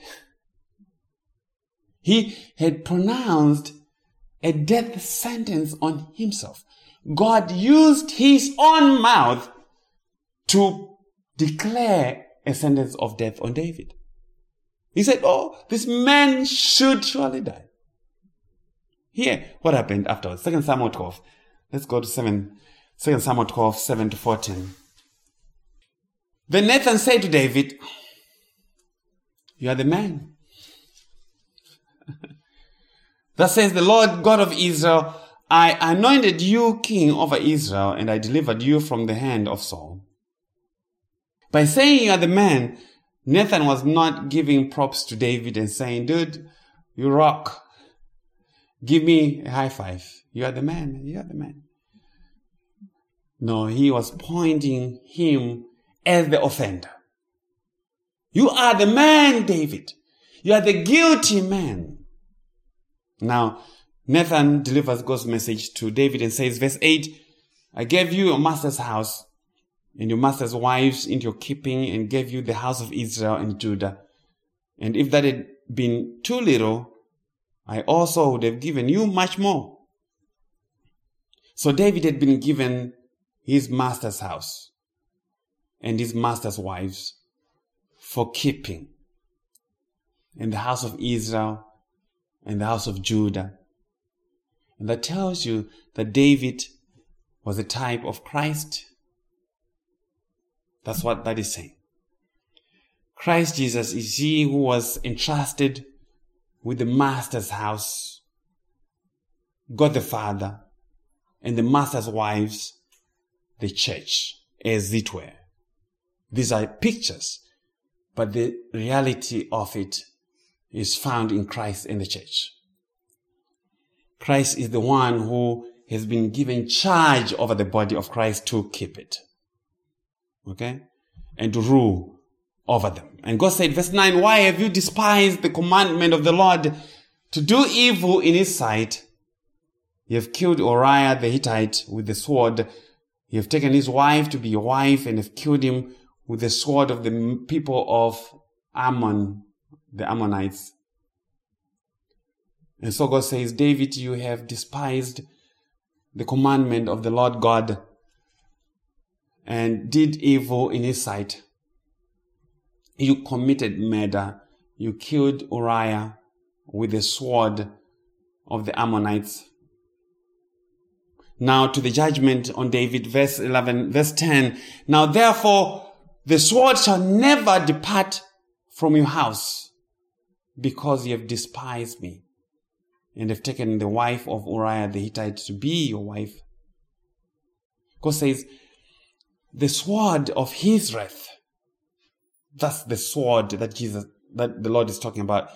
He had pronounced a death sentence on himself. God used his own mouth to declare a sentence of death on David. He said, oh, this man should surely die. Here, what happened afterwards? Second Samuel twelve. Let's go to seven. Second Samuel twelve, seven to fourteen. Then Nathan said to David, you are the man. Thus says the Lord God of Israel, I anointed you king over Israel, and I delivered you from the hand of Saul. By saying you are the man, Nathan was not giving props to David and saying, dude, you rock. Give me a high five. You are the man. You are the man. No, he was pointing him as the offender. You are the man, David. You are the guilty man. Now, Nathan delivers God's message to David and says, verse eight, I gave you your master's house and your master's wives into your keeping and gave you the house of Israel and Judah. And if that had been too little, I also would have given you much more. So David had been given his master's house and his master's wives for keeping, and the house of Israel and the house of Judah. And that tells you that David was a type of Christ. That's what that is saying. Christ Jesus is he who was entrusted with the master's house, God the Father, and the master's wives, the church, as it were. These are pictures, but the reality of it is found in Christ and the church. Christ is the one who has been given charge over the body of Christ to keep it. Okay? And to rule over them. And God said, verse nine, why have you despised the commandment of the Lord to do evil in his sight? You have killed Uriah the Hittite with the sword. You have taken his wife to be your wife and have killed him with the sword of the people of Ammon, the Ammonites. And so God says, David, you have despised the commandment of the Lord God and did evil in his sight. You committed murder. You killed Uriah with the sword of the Ammonites. Now to the judgment on David, verse eleven, verse ten. Now therefore, the sword shall never depart from your house, because you have despised me and have taken the wife of Uriah the Hittite to be your wife. God says, the sword of his wrath, that's the sword that Jesus, that the Lord is talking about.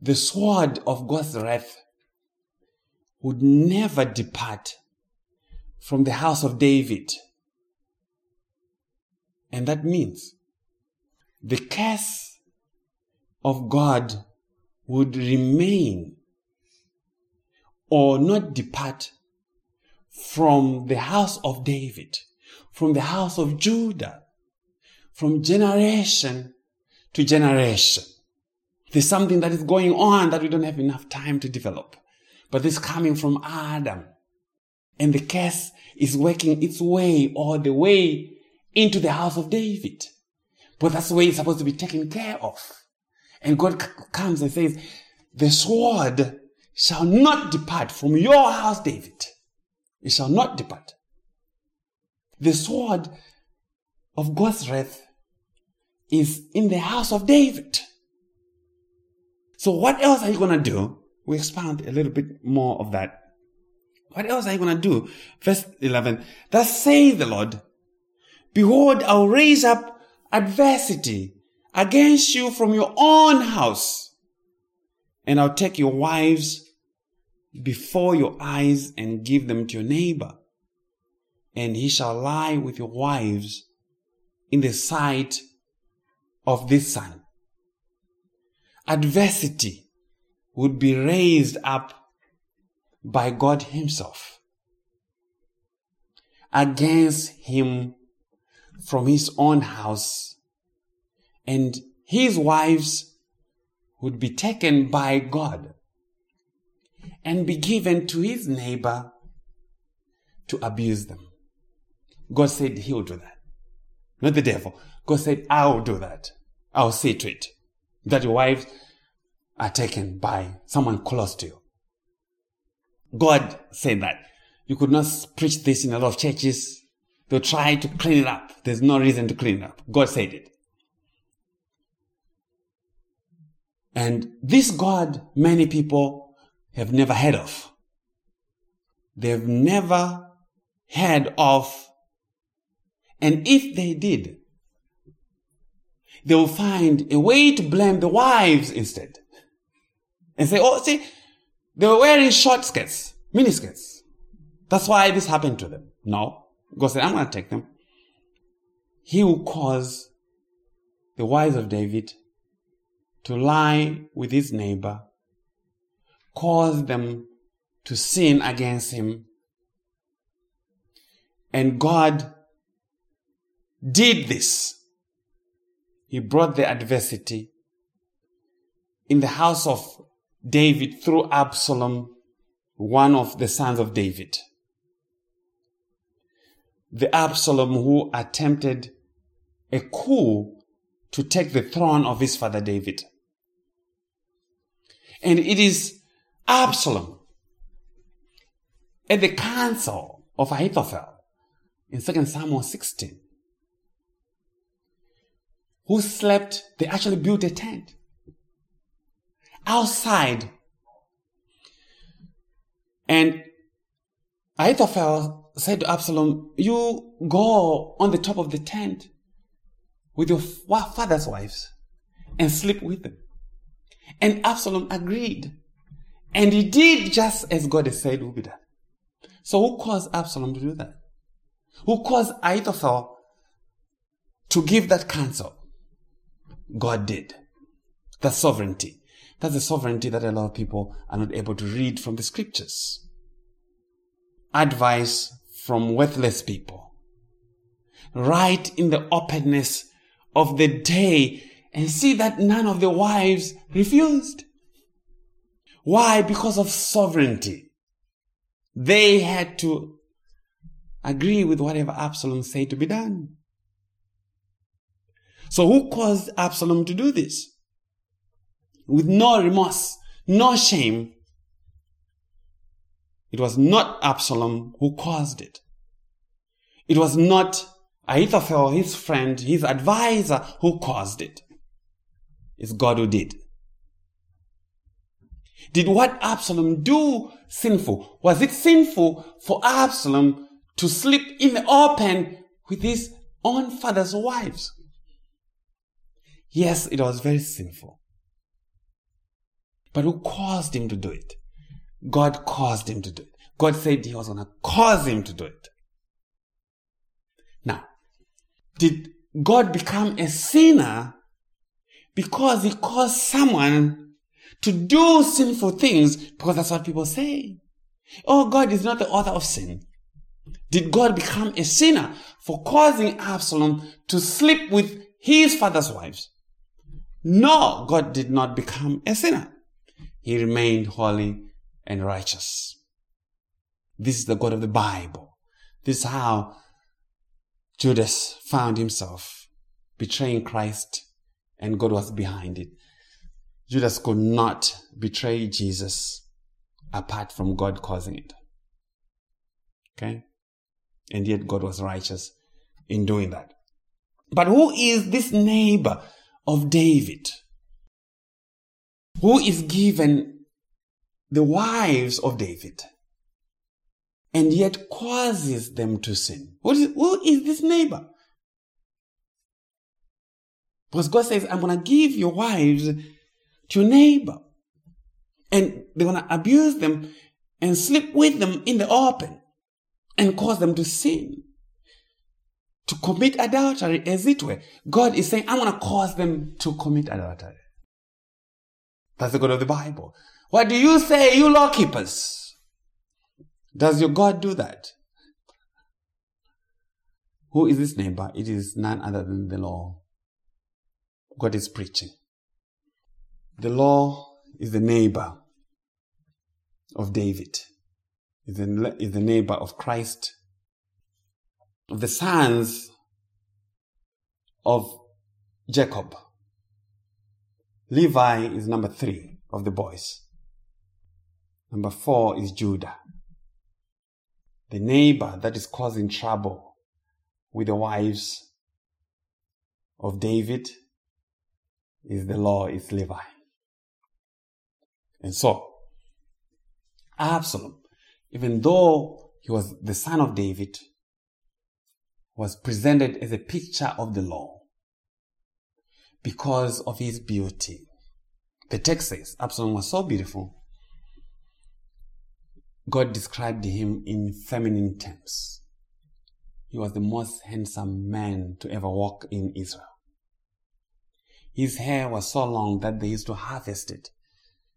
The sword of God's wrath would never depart from the house of David. And that means the curse of God would remain or not depart from the house of David, from the house of Judah, from generation to generation. There's something that is going on that we don't have enough time to develop. But this coming from Adam. And the curse is working its way all the way into the house of David. But that's the way it's supposed to be taken care of. And God c- comes and says, the sword shall not depart from your house, David. It shall not depart. The sword of God's wrath is in the house of David. So what else are you going to do? We expound a little bit more of that. What else are you going to do? Verse eleven. Thus saith the Lord, behold, I will raise up adversity against you from your own house, and I'll take your wives before your eyes and give them to your neighbor, and he shall lie with your wives in the sight of this son. Adversity would be raised up by God himself against him from his own house, and his wives would be taken by God and be given to his neighbor to abuse them. God said he'll do that. Not the devil. God said, I'll do that. I'll see to it that your wives are taken by someone close to you. God said that. You could not preach this in a lot of churches. They'll try to clean it up. There's no reason to clean it up. God said it. And this God, many people have never heard of. They've never heard of. And if they did, they will find a way to blame the wives instead. And say, oh, see, they were wearing short skirts, mini skirts. That's why this happened to them. No. God said, I'm going to take them. He will cause the wives of David to lie with his neighbor, cause them to sin against him. And God did this. He brought the adversity in the house of David through Absalom, one of the sons of David. The Absalom who attempted a coup to take the throne of his father David. And it is Absalom at the council of Ahithophel in Second Samuel sixteen who slept, they actually built a tent outside. And Ahithophel said to Absalom, you go on the top of the tent with your father's wives and sleep with them. And Absalom agreed. And he did just as God has said would be done. So who caused Absalom to do that? Who caused Ahithophel to give that counsel? God did. That's sovereignty. That's the sovereignty that a lot of people are not able to read from the scriptures. Advice from worthless people. Right in the openness of the day, and see that none of the wives refused. Why? Because of sovereignty. They had to agree with whatever Absalom said to be done. So who caused Absalom to do this? With no remorse, no shame. It was not Absalom who caused it. It was not Ahithophel, his friend, his advisor, who caused it. It's God who did. Did what Absalom do sinful? Was it sinful for Absalom to sleep in the open with his own father's wives? Yes, it was very sinful. But who caused him to do it? God caused him to do it. God said he was going to cause him to do it. Now, did God become a sinner because he caused someone to do sinful things? Because that's what people say. Oh, God is not the author of sin. Did God become a sinner for causing Absalom to sleep with his father's wives? No, God did not become a sinner. He remained holy and righteous. This is the God of the Bible. This is how Judas found himself betraying Christ, and God was behind it. Judas could not betray Jesus apart from God causing it. Okay? And yet God was righteous in doing that. But who is this neighbor of David, who is given the wives of David and yet causes them to sin? Who is, who is this neighbor? Because God says, I'm going to give your wives to your neighbor, and they're going to abuse them and sleep with them in the open and cause them to sin, to commit adultery, as it were. God is saying, I'm going to cause them to commit adultery. That's the God of the Bible. What do you say, you lawkeepers? Does your God do that? Who is this neighbor? It is none other than the law. God is preaching. The law is the neighbor of David, is the, is the neighbor of Christ, of the sons of Jacob. Levi is number three of the boys. Number four is Judah. The neighbor that is causing trouble with the wives of David is the law, is Levi. And so, Absalom, even though he was the son of David, was presented as a picture of the law because of his beauty. The text says Absalom was so beautiful, God described him in feminine terms. He was the most handsome man to ever walk in Israel. His hair was so long that they used to harvest it.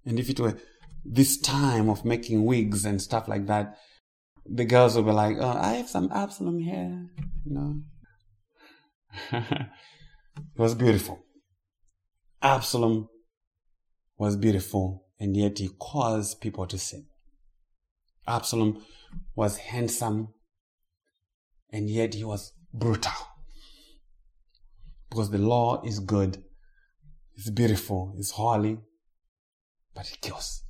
And if it were this time of making wigs and stuff like that, the girls would be like, oh, I have some Absalom hair, you know. It was beautiful. Absalom was beautiful, and yet he caused people to sin. Absalom was handsome, and yet he was brutal. Because the law is good, it's beautiful, it's holy, but it kills.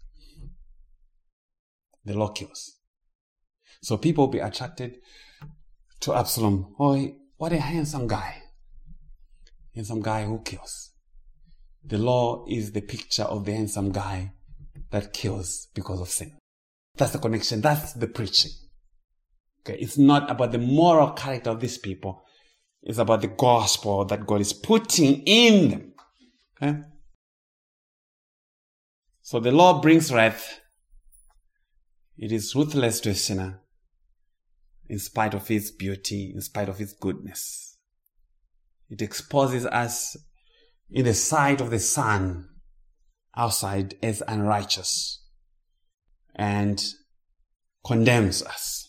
The law kills. So people will be attracted to Absalom. Oh, what a handsome guy. Handsome guy who kills. The law is the picture of the handsome guy that kills because of sin. That's the connection. That's the preaching. Okay, it's not about the moral character of these people. It's about the gospel that God is putting in them. Okay? So the law brings wrath. It is ruthless to a sinner in spite of his beauty, in spite of his goodness. It exposes us in the sight of the sun outside as unrighteous and condemns us.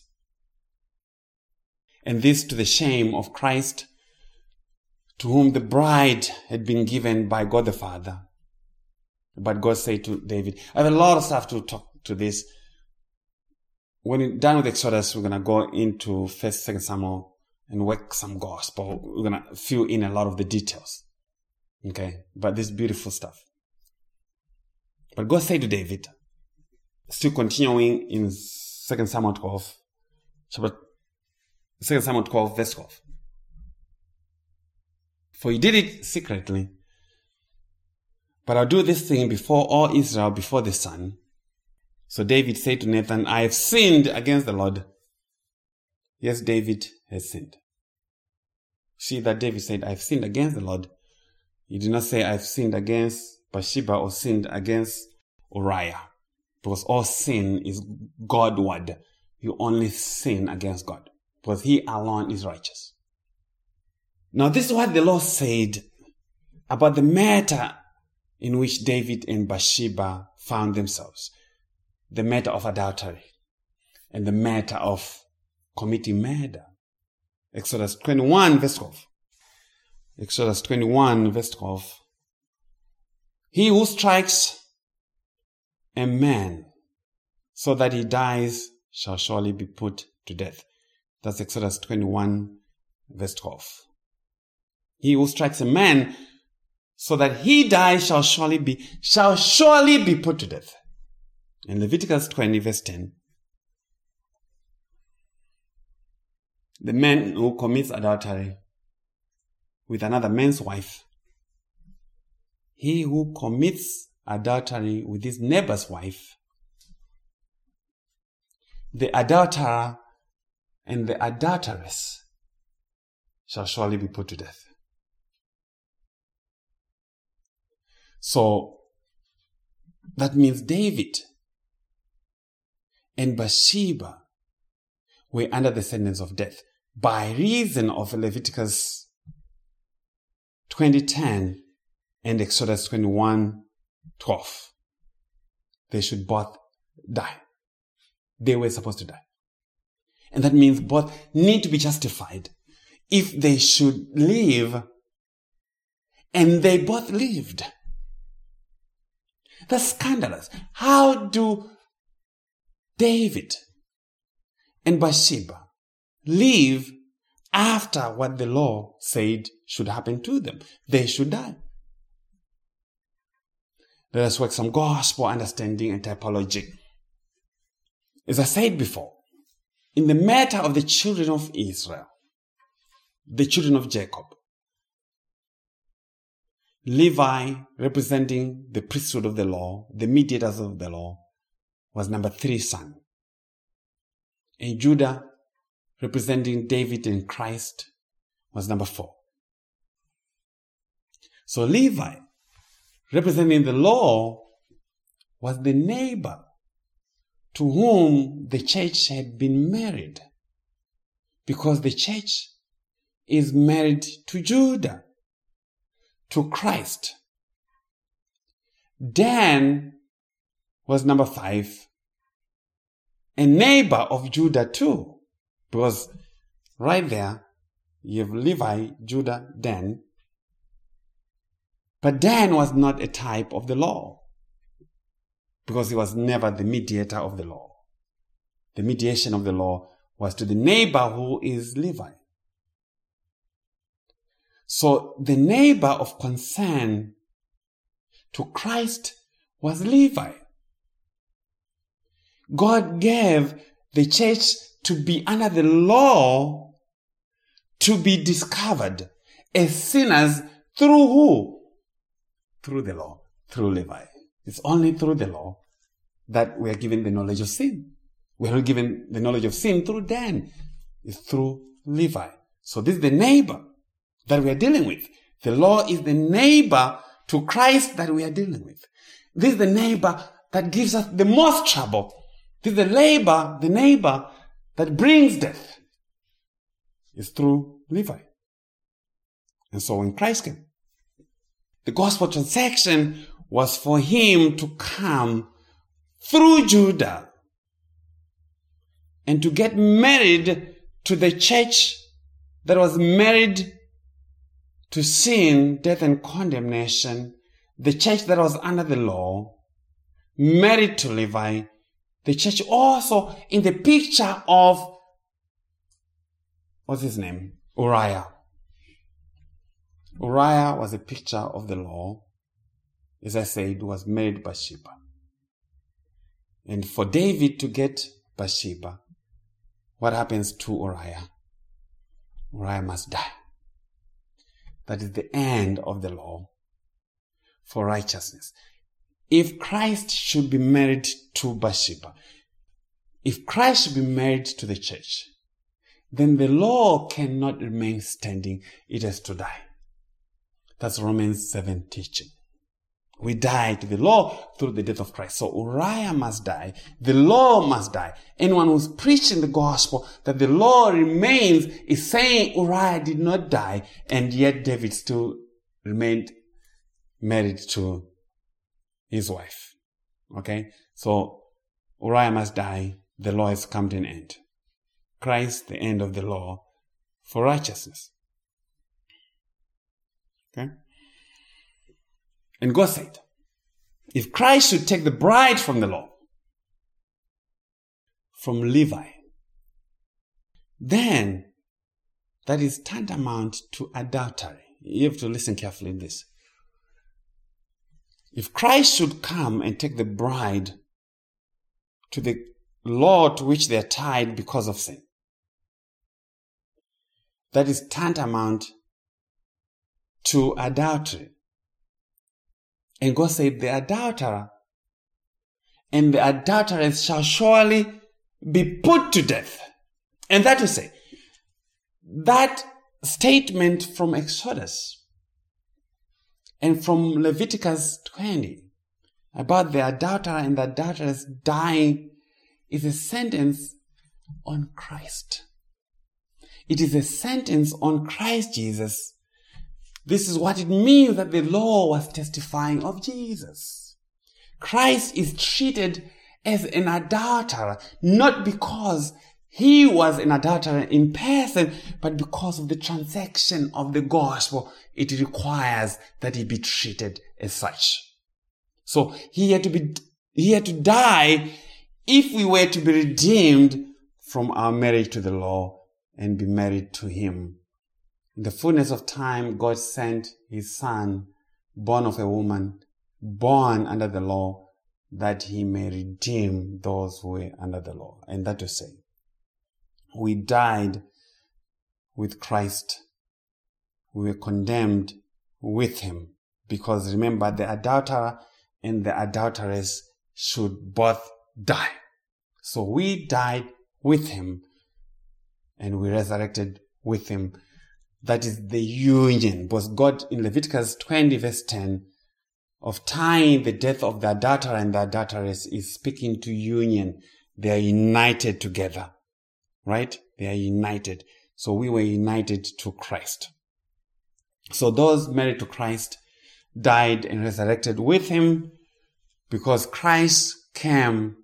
And this to the shame of Christ, to whom the bride had been given by God the Father, But God said to David, I have a lot of stuff to talk to this. When we're done with Exodus, we're going to go into First, Second Samuel and work some gospel. We're going to fill in a lot of the details. Okay? But this beautiful stuff. But God said to David, still continuing in Second Samuel twelve, chapter Second Samuel twelve, verse twelve. For he did it secretly, but I'll do this thing before all Israel, before the sun. So David said to Nathan, I have sinned against the Lord. Yes, David has sinned. See that David said, I have sinned against the Lord. He did not say, I have sinned against Bathsheba or sinned against Uriah. Because all sin is Godward. You only sin against God. Because he alone is righteous. Now this is what the Lord said about the matter in which David and Bathsheba found themselves. The matter of adultery and the matter of committing murder. Exodus twenty-one, verse twelve. Exodus twenty-one, verse twelve. He who strikes a man so that he dies shall surely be put to death. That's Exodus twenty-one, verse twelve. He who strikes a man so that he dies shall surely be, shall surely be put to death. In Leviticus twenty, verse ten, the man who commits adultery with another man's wife, he who commits adultery with his neighbor's wife, the adulterer and the adulteress shall surely be put to death. So, that means David and Bathsheba were under the sentence of death by reason of Leviticus twenty ten and Exodus twenty-one twelve. They should both die. They were supposed to die. And that means both need to be justified if they should live, and they both lived. That's scandalous. How do David and Bathsheba live after what the law said should happen to them? They should die. Let us work some gospel understanding and typology. As I said before, in the matter of the children of Israel, the children of Jacob, Levi, representing the priesthood of the law, the mediators of the law, was number three son. And Judah, representing David and Christ, was number four. So Levi, representing the law, was the neighbor to whom the church had been married, because the church is married to Judah, to Christ. Dan was number five, a neighbor of Judah too, because right there you have Levi, Judah, Dan. But Dan was not a type of the law, because he was never the mediator of the law. The mediation of the law was to the neighbor who is Levi. So the neighbor of concern to Christ was Levi. God gave the church to be under the law, to be discovered as sinners through who? Through the law, through Levi. It's only through the law that we are given the knowledge of sin. We are given the knowledge of sin through Dan. It's through Levi. So this is the neighbor that we are dealing with. The law is the neighbor to Christ that we are dealing with. This is the neighbor that gives us the most trouble. This is the neighbor, the neighbor that brings death. It's through Levi. And so when Christ came, the gospel transaction was for him to come through Judah and to get married to the church that was married to sin, death, and condemnation, the church that was under the law, married to Levi, the church also in the picture of, what's his name? Uriah. Uriah was a picture of the law. As I said, was married Bathsheba. And for David to get Bathsheba, what happens to Uriah? Uriah must die. That is the end of the law for righteousness. If Christ should be married to Bathsheba, if Christ should be married to the church, then the law cannot remain standing. It has to die. That's Romans seven teaching. We die to the law through the death of Christ. So Uriah must die. The law must die. Anyone who's preaching the gospel that the law remains is saying Uriah did not die, and yet David still remained married to his wife. Okay? So Uriah must die. The law has come to an end. Christ, the end of the law for righteousness. Okay? And God said, if Christ should take the bride from the law, from Levi, then that is tantamount to adultery. You have to listen carefully to this. If Christ should come and take the bride to the law to which they are tied because of sin, that is tantamount to adultery. And God said, the adulterer and the adulteress shall surely be put to death. And that to say, that statement from Exodus and from Leviticus twenty about the adulterer and the adulteress dying is a sentence on Christ. It is a sentence on Christ Jesus. This is what it means that the law was testifying of Jesus. Christ is treated as an adulterer, not because he was an adulterer in person, but because of the transaction of the gospel. It requires that he be treated as such. So he had to be, he had to die if we were to be redeemed from our marriage to the law and be married to him. In the fullness of time, God sent his son, born of a woman, born under the law, that he may redeem those who were under the law. And that to say, we died with Christ. We were condemned with him. Because remember, the adulterer and the adulteress should both die. So we died with him and we resurrected with him. That is the union. Because God in Leviticus twenty verse ten of tying the death of the adulterer and the adulteress is speaking to union. They are united together. Right? They are united. So we were united to Christ. So those married to Christ died and resurrected with him because Christ came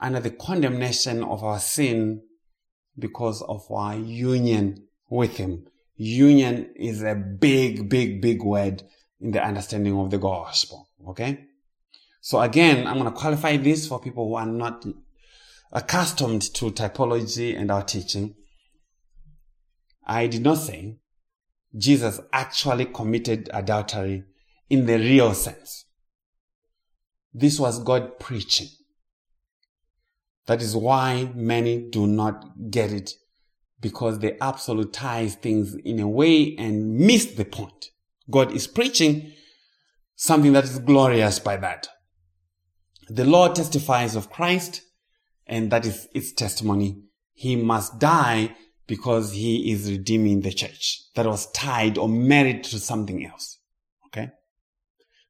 under the condemnation of our sin because of our union with him. Union is a big, big, big word in the understanding of the gospel. Okay? So again, I'm going to qualify this for people who are not accustomed to typology and our teaching. I did not say Jesus actually committed adultery in the real sense. This was God preaching. That is why many do not get it, because they absolutize things in a way and miss the point. God is preaching something that is glorious by that. The law testifies of Christ, and that is its testimony. He must die because he is redeeming the church that was tied or married to something else. Okay?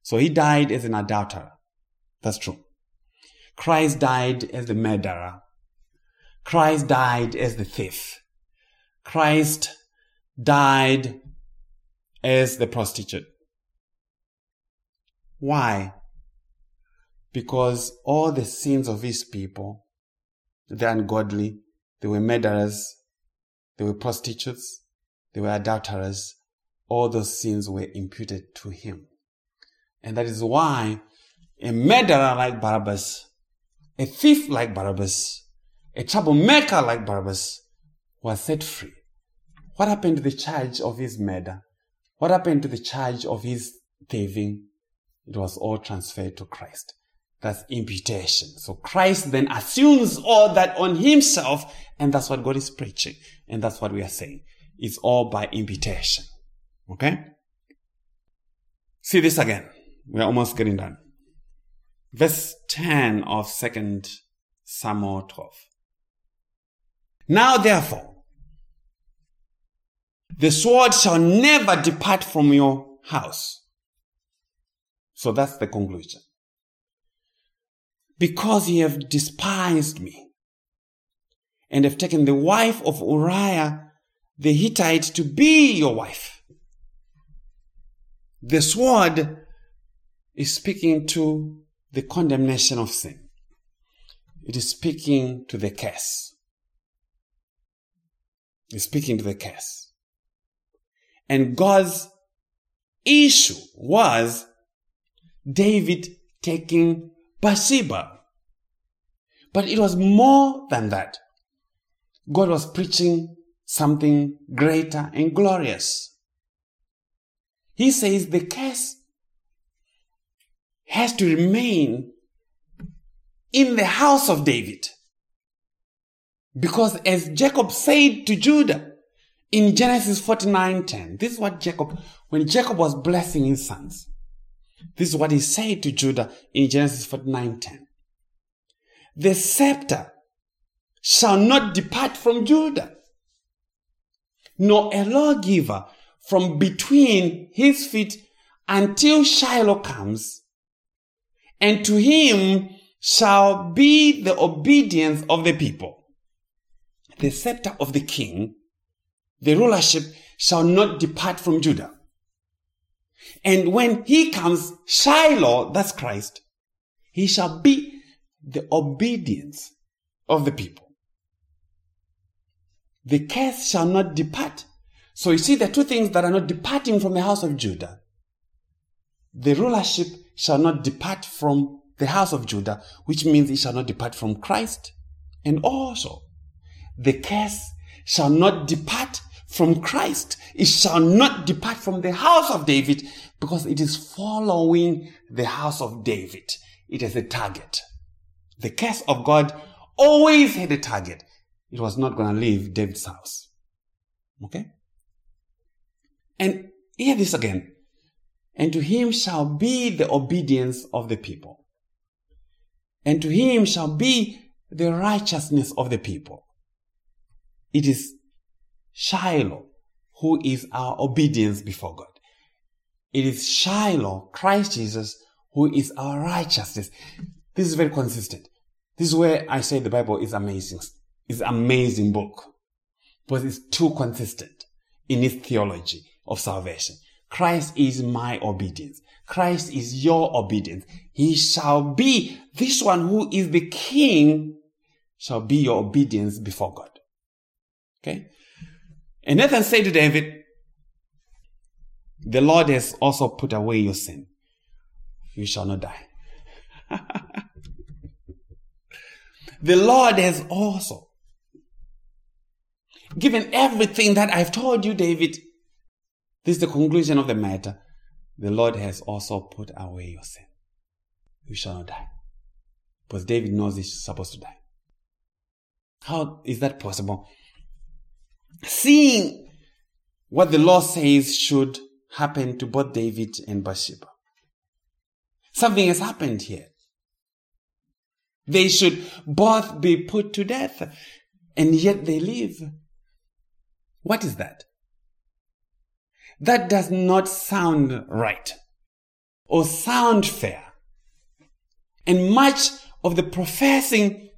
So he died as an adulterer. That's true. Christ died as the murderer. Christ died as the thief. Christ died as the prostitute. Why? Because all the sins of his people, the ungodly, they were murderers, they were prostitutes, they were adulterers, all those sins were imputed to him. And that is why a murderer like Barabbas, a thief like Barabbas, a troublemaker like Barabbas was set free. What happened to the charge of his murder? What happened to the charge of his thieving? It was all transferred to Christ. That's imputation. So Christ then assumes all that on himself, and that's what God is preaching. And that's what we are saying. It's all by imputation. Okay? See this again. We are almost getting done. Verse ten of Second Samuel twelve. Now therefore, the sword shall never depart from your house. So that's the conclusion. Because ye have despised me and have taken the wife of Uriah the Hittite to be your wife. The sword is speaking to the condemnation of sin. It is speaking to the curse. It's speaking to the curse. And God's issue was David taking Bathsheba. But it was more than that. God was preaching something greater and glorious. He says the curse has to remain in the house of David. Because as Jacob said to Judah in Genesis forty-nine ten, this is what Jacob, when Jacob was blessing his sons, this is what he said to Judah in Genesis forty-nine ten. The scepter shall not depart from Judah, nor a lawgiver from between his feet until Shiloh comes, and to him shall be the obedience of the people. The scepter of the king, the rulership, shall not depart from Judah. And when he comes, Shiloh, that's Christ, he shall be the obedience of the people. The curse shall not depart. So you see the two things that are not departing from the house of Judah. The rulership shall not depart from the house of Judah, which means it shall not depart from Christ. And also, the curse shall not depart from Christ. It shall not depart from the house of David because it is following the house of David. It has a target. The curse of God always had a target. It was not going to leave David's house. Okay? And hear this again. And to him shall be the obedience of the people. And to him shall be the righteousness of the people. It is Shiloh, who is our obedience before God. It is Shiloh, Christ Jesus, who is our righteousness. This is very consistent. This is where I say the Bible is amazing. It's an amazing book. Because it's too consistent in its theology of salvation. Christ is my obedience. Christ is your obedience. He shall be, this one who is the king, shall be your obedience before God. Okay? And Nathan said to David, the Lord has also put away your sin. You shall not die. The Lord has also given everything that I've told you, David. This is the conclusion of the matter. The Lord has also put away your sin. You shall not die. Because David knows he's supposed to die. How is that possible? Seeing what the law says should happen to both David and Bathsheba. Something has happened here. They should both be put to death, and yet they live. What is that? That does not sound right or sound fair. And much of the professing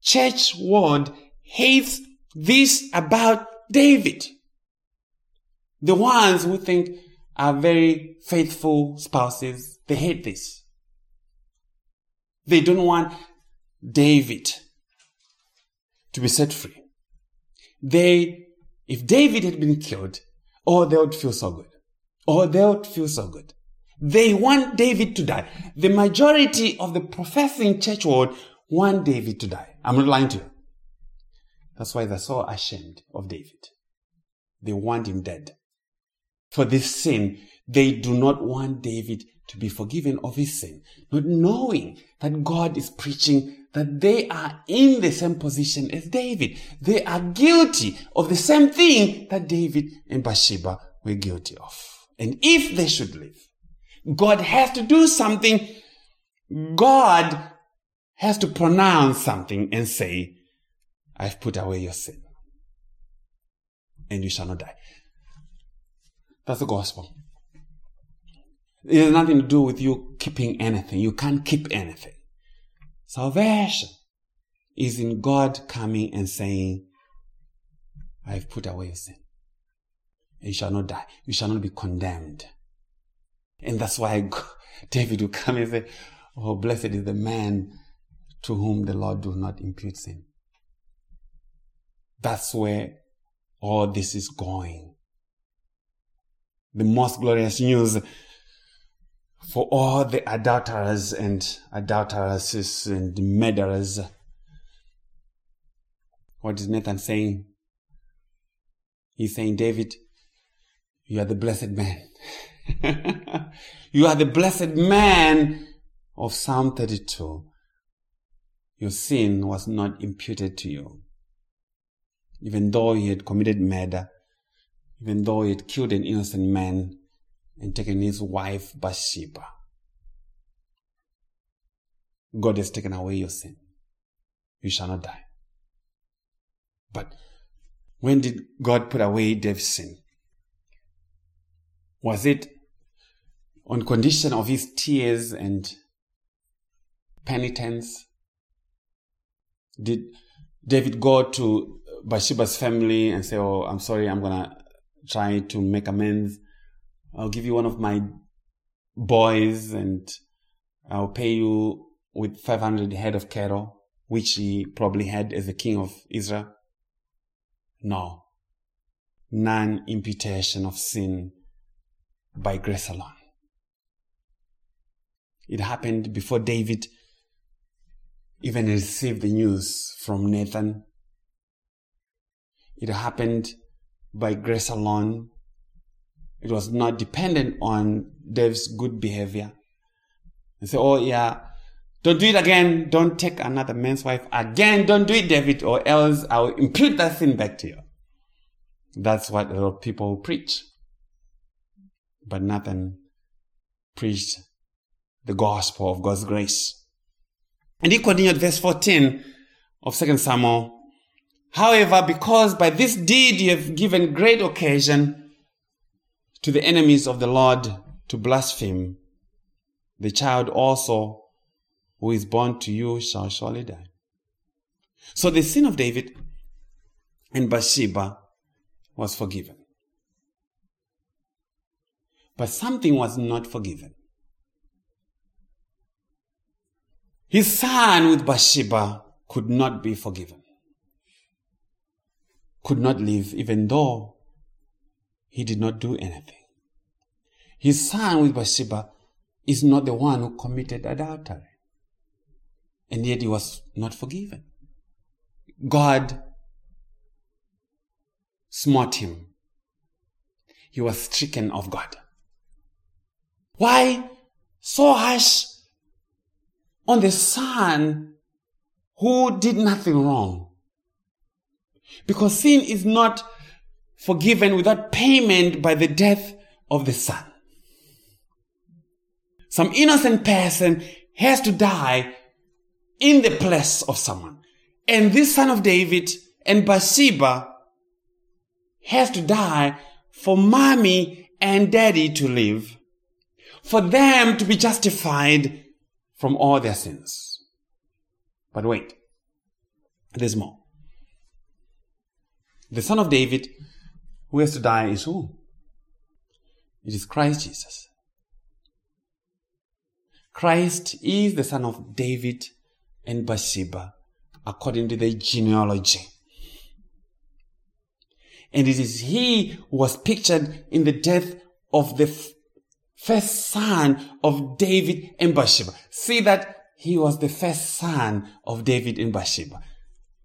church world hates this about David. The ones who think are very faithful spouses, they hate this. They don't want David to be set free. They, if David had been killed, oh, they would feel so good. Oh, they would feel so good. They want David to die. The majority of the professing church world want David to die. I'm not lying to you. That's why they're so ashamed of David. They want him dead. For this sin, they do not want David to be forgiven of his sin, not knowing that God is preaching that they are in the same position as David. They are guilty of the same thing that David and Bathsheba were guilty of. And if they should live, God has to do something. God has to pronounce something and say, I've put away your sin, and you shall not die. That's the gospel. It has nothing to do with you keeping anything. You can't keep anything. Salvation is in God coming and saying, I've put away your sin, and you shall not die. You shall not be condemned. And that's why David will come and say, oh, blessed is the man to whom the Lord does not impute sin. That's where all this is going. The most glorious news for all the adulterers and adulteresses and murderers. What is Nathan saying? He's saying, David, you are the blessed man. You are the blessed man of Psalm thirty-two. Your sin was not imputed to you. Even though he had committed murder, even though he had killed an innocent man and taken his wife Bathsheba, God has taken away your sin. You shall not die. But when did God put away David's sin? Was it on condition of his tears and penitence? Did David go to Bathsheba's family and say, oh, I'm sorry, I'm going to try to make amends. I'll give you one of my boys and I'll pay you with five hundred head of cattle, which he probably had as the king of Israel? No. Non-imputation of sin by grace alone. It happened before David even received the news from Nathan. It happened by grace alone. It was not dependent on David's good behavior. They say, oh yeah, don't do it again. Don't take another man's wife again. Don't do it, David, or else I'll impute that sin back to you. That's what a lot of people preach. But Nathan preached the gospel of God's grace. And he continued, verse fourteen of Second Samuel. However, because by this deed you have given great occasion to the enemies of the Lord to blaspheme, the child also who is born to you shall surely die. So the sin of David and Bathsheba was forgiven. But something was not forgiven. His son with Bathsheba could not be forgiven. Could not live, even though he did not do anything. His son with Bathsheba is not the one who committed adultery. And yet he was not forgiven. God smote him. He was stricken of God. Why so harsh on the son who did nothing wrong? Because sin is not forgiven without payment by the death of the son. Some innocent person has to die in the place of someone. And this son of David and Bathsheba has to die for mommy and daddy to live, for them to be justified from all their sins. But wait, there's more. The son of David who has to die is who? It is Christ Jesus. Christ is the son of David and Bathsheba according to their genealogy. And it is he who was pictured in the death of the first son of David and Bathsheba. See that he was the first son of David and Bathsheba.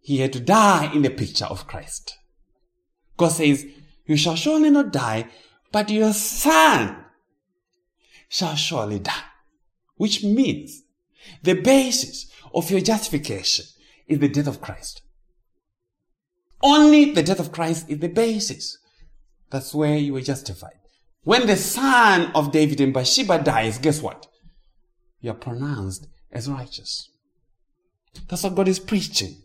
He had to die in the picture of Christ. God says, you shall surely not die, but your son shall surely die. Which means the basis of your justification is the death of Christ. Only the death of Christ is the basis. That's where you were justified. When the son of David and Bathsheba dies, guess what? You are pronounced as righteous. That's what God is preaching.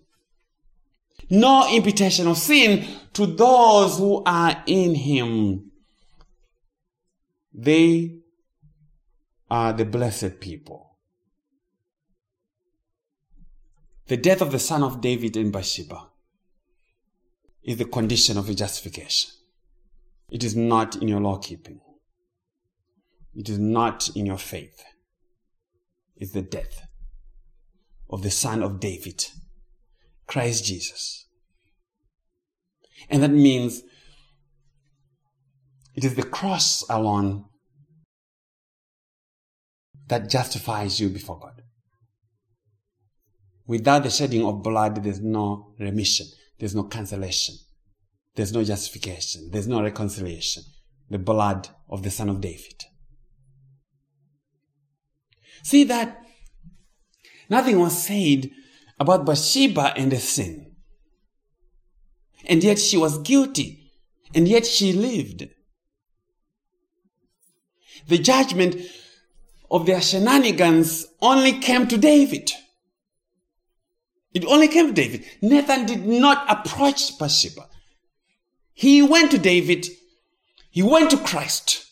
No imputation of sin to those who are in him. They are the blessed people. The death of the son of David and Bathsheba is the condition of your justification. It is not in your law keeping. It is not in your faith. It's the death of the son of David, Christ Jesus. And that means it is the cross alone that justifies you before God. Without the shedding of blood, there's no remission. There's no cancellation. There's no justification. There's no reconciliation. The blood of the son of David. See that nothing was said about Bathsheba and the sin. And yet she was guilty. And yet she lived. The judgment of their shenanigans only came to David. It only came to David. Nathan did not approach Bathsheba. He went to David. He went to Christ.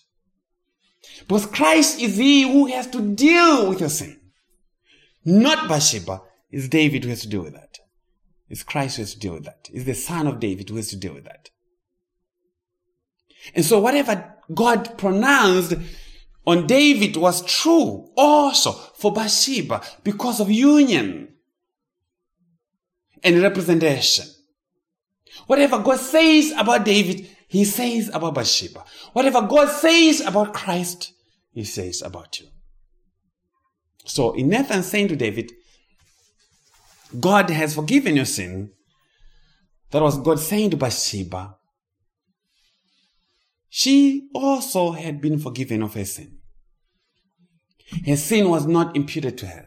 Because Christ is he who has to deal with your sin. Not Bathsheba. It's David who has to deal with that. It's Christ who has to deal with that. It's the son of David who has to deal with that. And so whatever God pronounced on David was true also for Bathsheba because of union and representation. Whatever God says about David, he says about Bathsheba. Whatever God says about Christ, he says about you. So in Nathan saying to David, God has forgiven your sin, that was God saying to Bathsheba, she also had been forgiven of her sin. Her sin was not imputed to her.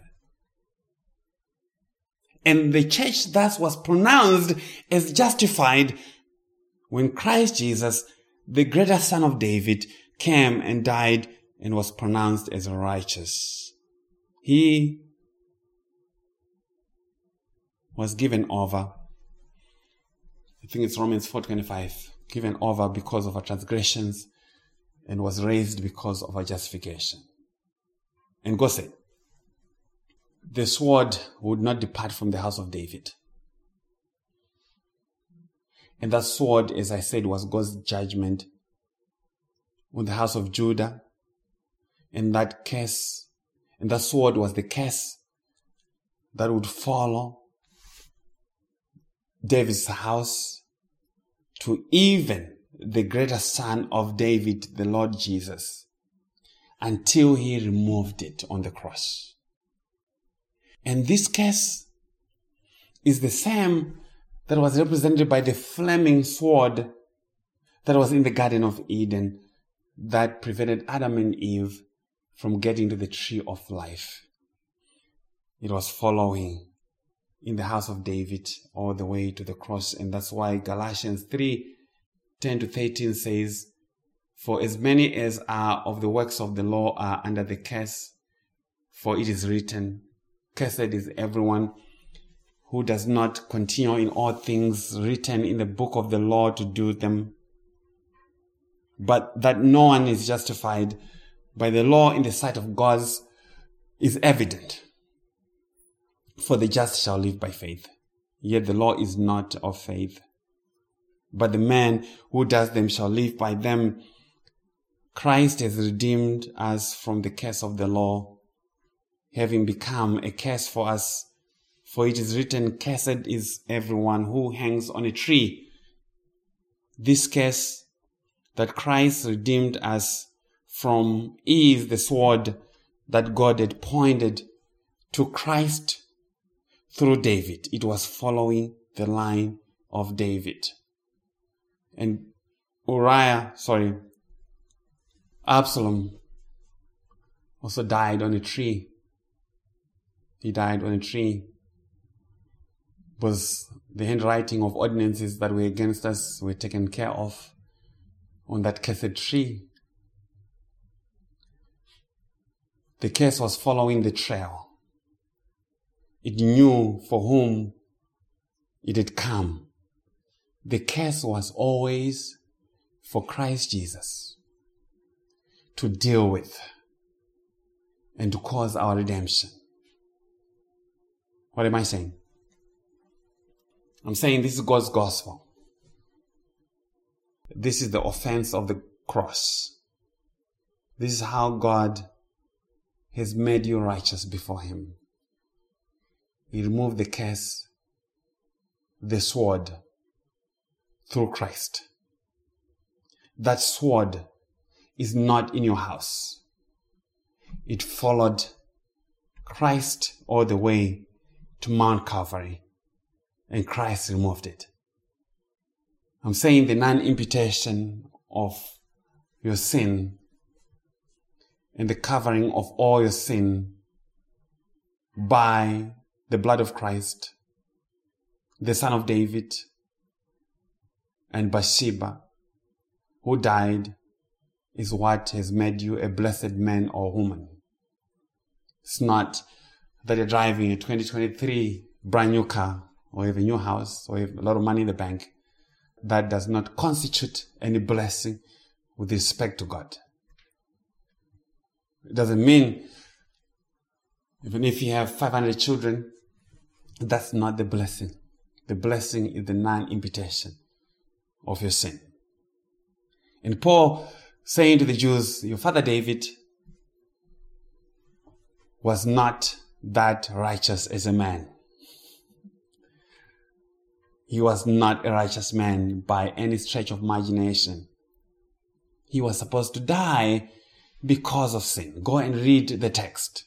And the church thus was pronounced as justified when Christ Jesus, the greater son of David, came and died and was pronounced as righteous. He was given over. I think it's Romans four twenty-five. Given over because of our transgressions and was raised because of our justification. And God said, the sword would not depart from the house of David. And that sword, as I said, was God's judgment on the house of Judah. And that curse, and that sword was the curse that would follow David's house to even the greater son of David, the Lord Jesus, until he removed it on the cross. And this curse is the same that was represented by the flaming sword that was in the Garden of Eden that prevented Adam and Eve from getting to the tree of life. It was following in the house of David all the way to the cross. And that's why Galatians three ten to thirteen says, for as many as are of the works of the law are under the curse, for it is written, cursed is everyone who does not continue in all things written in the book of the law to do them, but that no one is justified by the law in the sight of God is evident. For the just shall live by faith. Yet the law is not of faith, but the man who does them shall live by them. Christ has redeemed us from the curse of the law, having become a curse for us, for it is written, cursed is everyone who hangs on a tree. This curse that Christ redeemed us from is the sword that God had pointed to Christ through David. It was following the line of David. And Uriah, sorry, Absalom also died on a tree. He died on a tree. It was the handwriting of ordinances that were against us were taken care of on that cursed tree. The curse was following the trail. It knew for whom it had come. The curse was always for Christ Jesus to deal with and to cause our redemption. What am I saying? I'm saying this is God's gospel. This is the offense of the cross. This is how God has made you righteous before Him. He removed the curse, the sword, through Christ. That sword is not in your house. It followed Christ all the way to Mount Calvary, and Christ removed it. I'm saying the non-imputation of your sin and the covering of all your sin by the blood of Christ, the son of David, and Bathsheba, who died, is what has made you a blessed man or woman. It's not that you're driving a twenty twenty-three brand new car, or have a new house, or have a lot of money in the bank. That does not constitute any blessing with respect to God. It doesn't mean, even if you have five hundred children, that's not the blessing. The blessing is the non-imputation of your sin. And Paul saying to the Jews, your father David was not that righteous as a man. He was not a righteous man by any stretch of imagination. He was supposed to die because of sin. Go and read the text.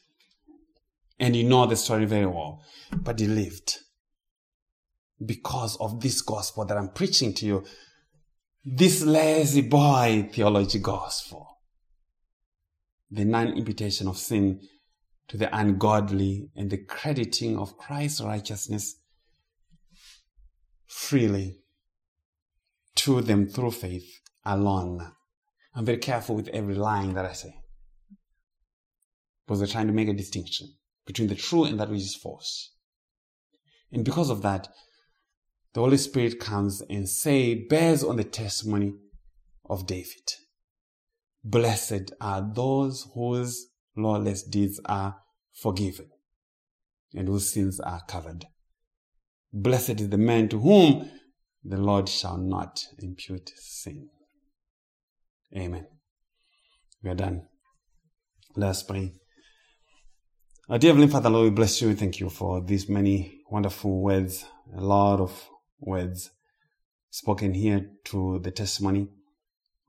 And you know the story very well. But he lived because of this gospel that I'm preaching to you. This lazy boy theology gospel. The non-imputation of sin to the ungodly and the crediting of Christ's righteousness freely to them through faith alone. I'm very careful with every line that I say, because they're trying to make a distinction between the true and that which is false. And because of that, the Holy Spirit comes and say, bears on the testimony of David. Blessed are those whose lawless deeds are forgiven and whose sins are covered. Blessed is the man to whom the Lord shall not impute sin. Amen. We are done. Let us pray. Our dear Heavenly Father, Lord, we bless you. Thank you for these many wonderful words, a lot of words spoken here to the testimony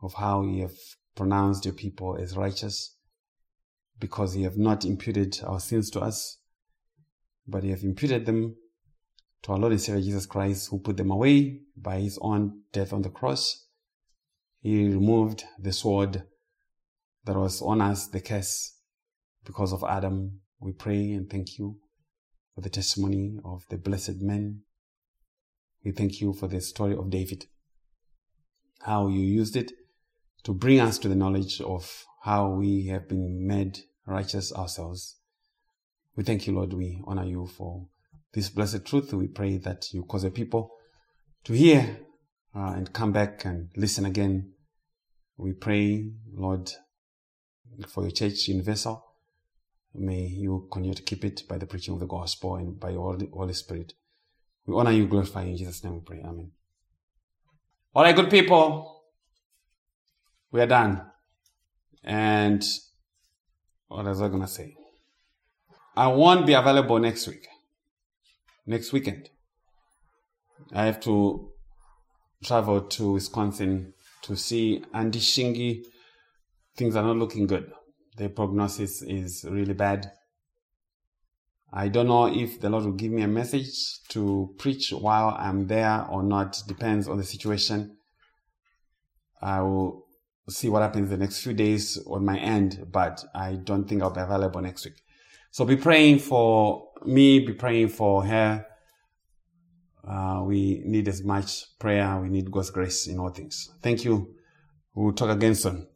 of how you have pronounced your people as righteous because you have not imputed our sins to us, but you have imputed them to our Lord and Savior Jesus Christ, who put them away by his own death on the cross. He removed the sword that was on us, the curse, because of Adam. We pray and thank you for the testimony of the blessed men. We thank you for the story of David, how you used it to bring us to the knowledge of how we have been made righteous ourselves. We thank you, Lord. We honor you for this blessed truth. We pray that you cause your people to hear uh, and come back and listen again. We pray, Lord, for your church universal. May you continue to keep it by the preaching of the gospel and by your Holy Spirit. We honor you, glorify you. In Jesus' name we pray. Amen. All right, good people. We are done. And what was I going to say? I won't be available next week. Next weekend, I have to travel to Wisconsin to see Andy Shingi things are not looking good. Their prognosis is really bad. I don't know if the Lord will give me a message to preach while I'm there or not. Depends on the situation. I will see what happens the next few days on my end, but I don't think I'll be available next week. So be praying for me, be praying for her. Uh, we need as much prayer. We need God's grace in all things. Thank you. We'll talk again soon.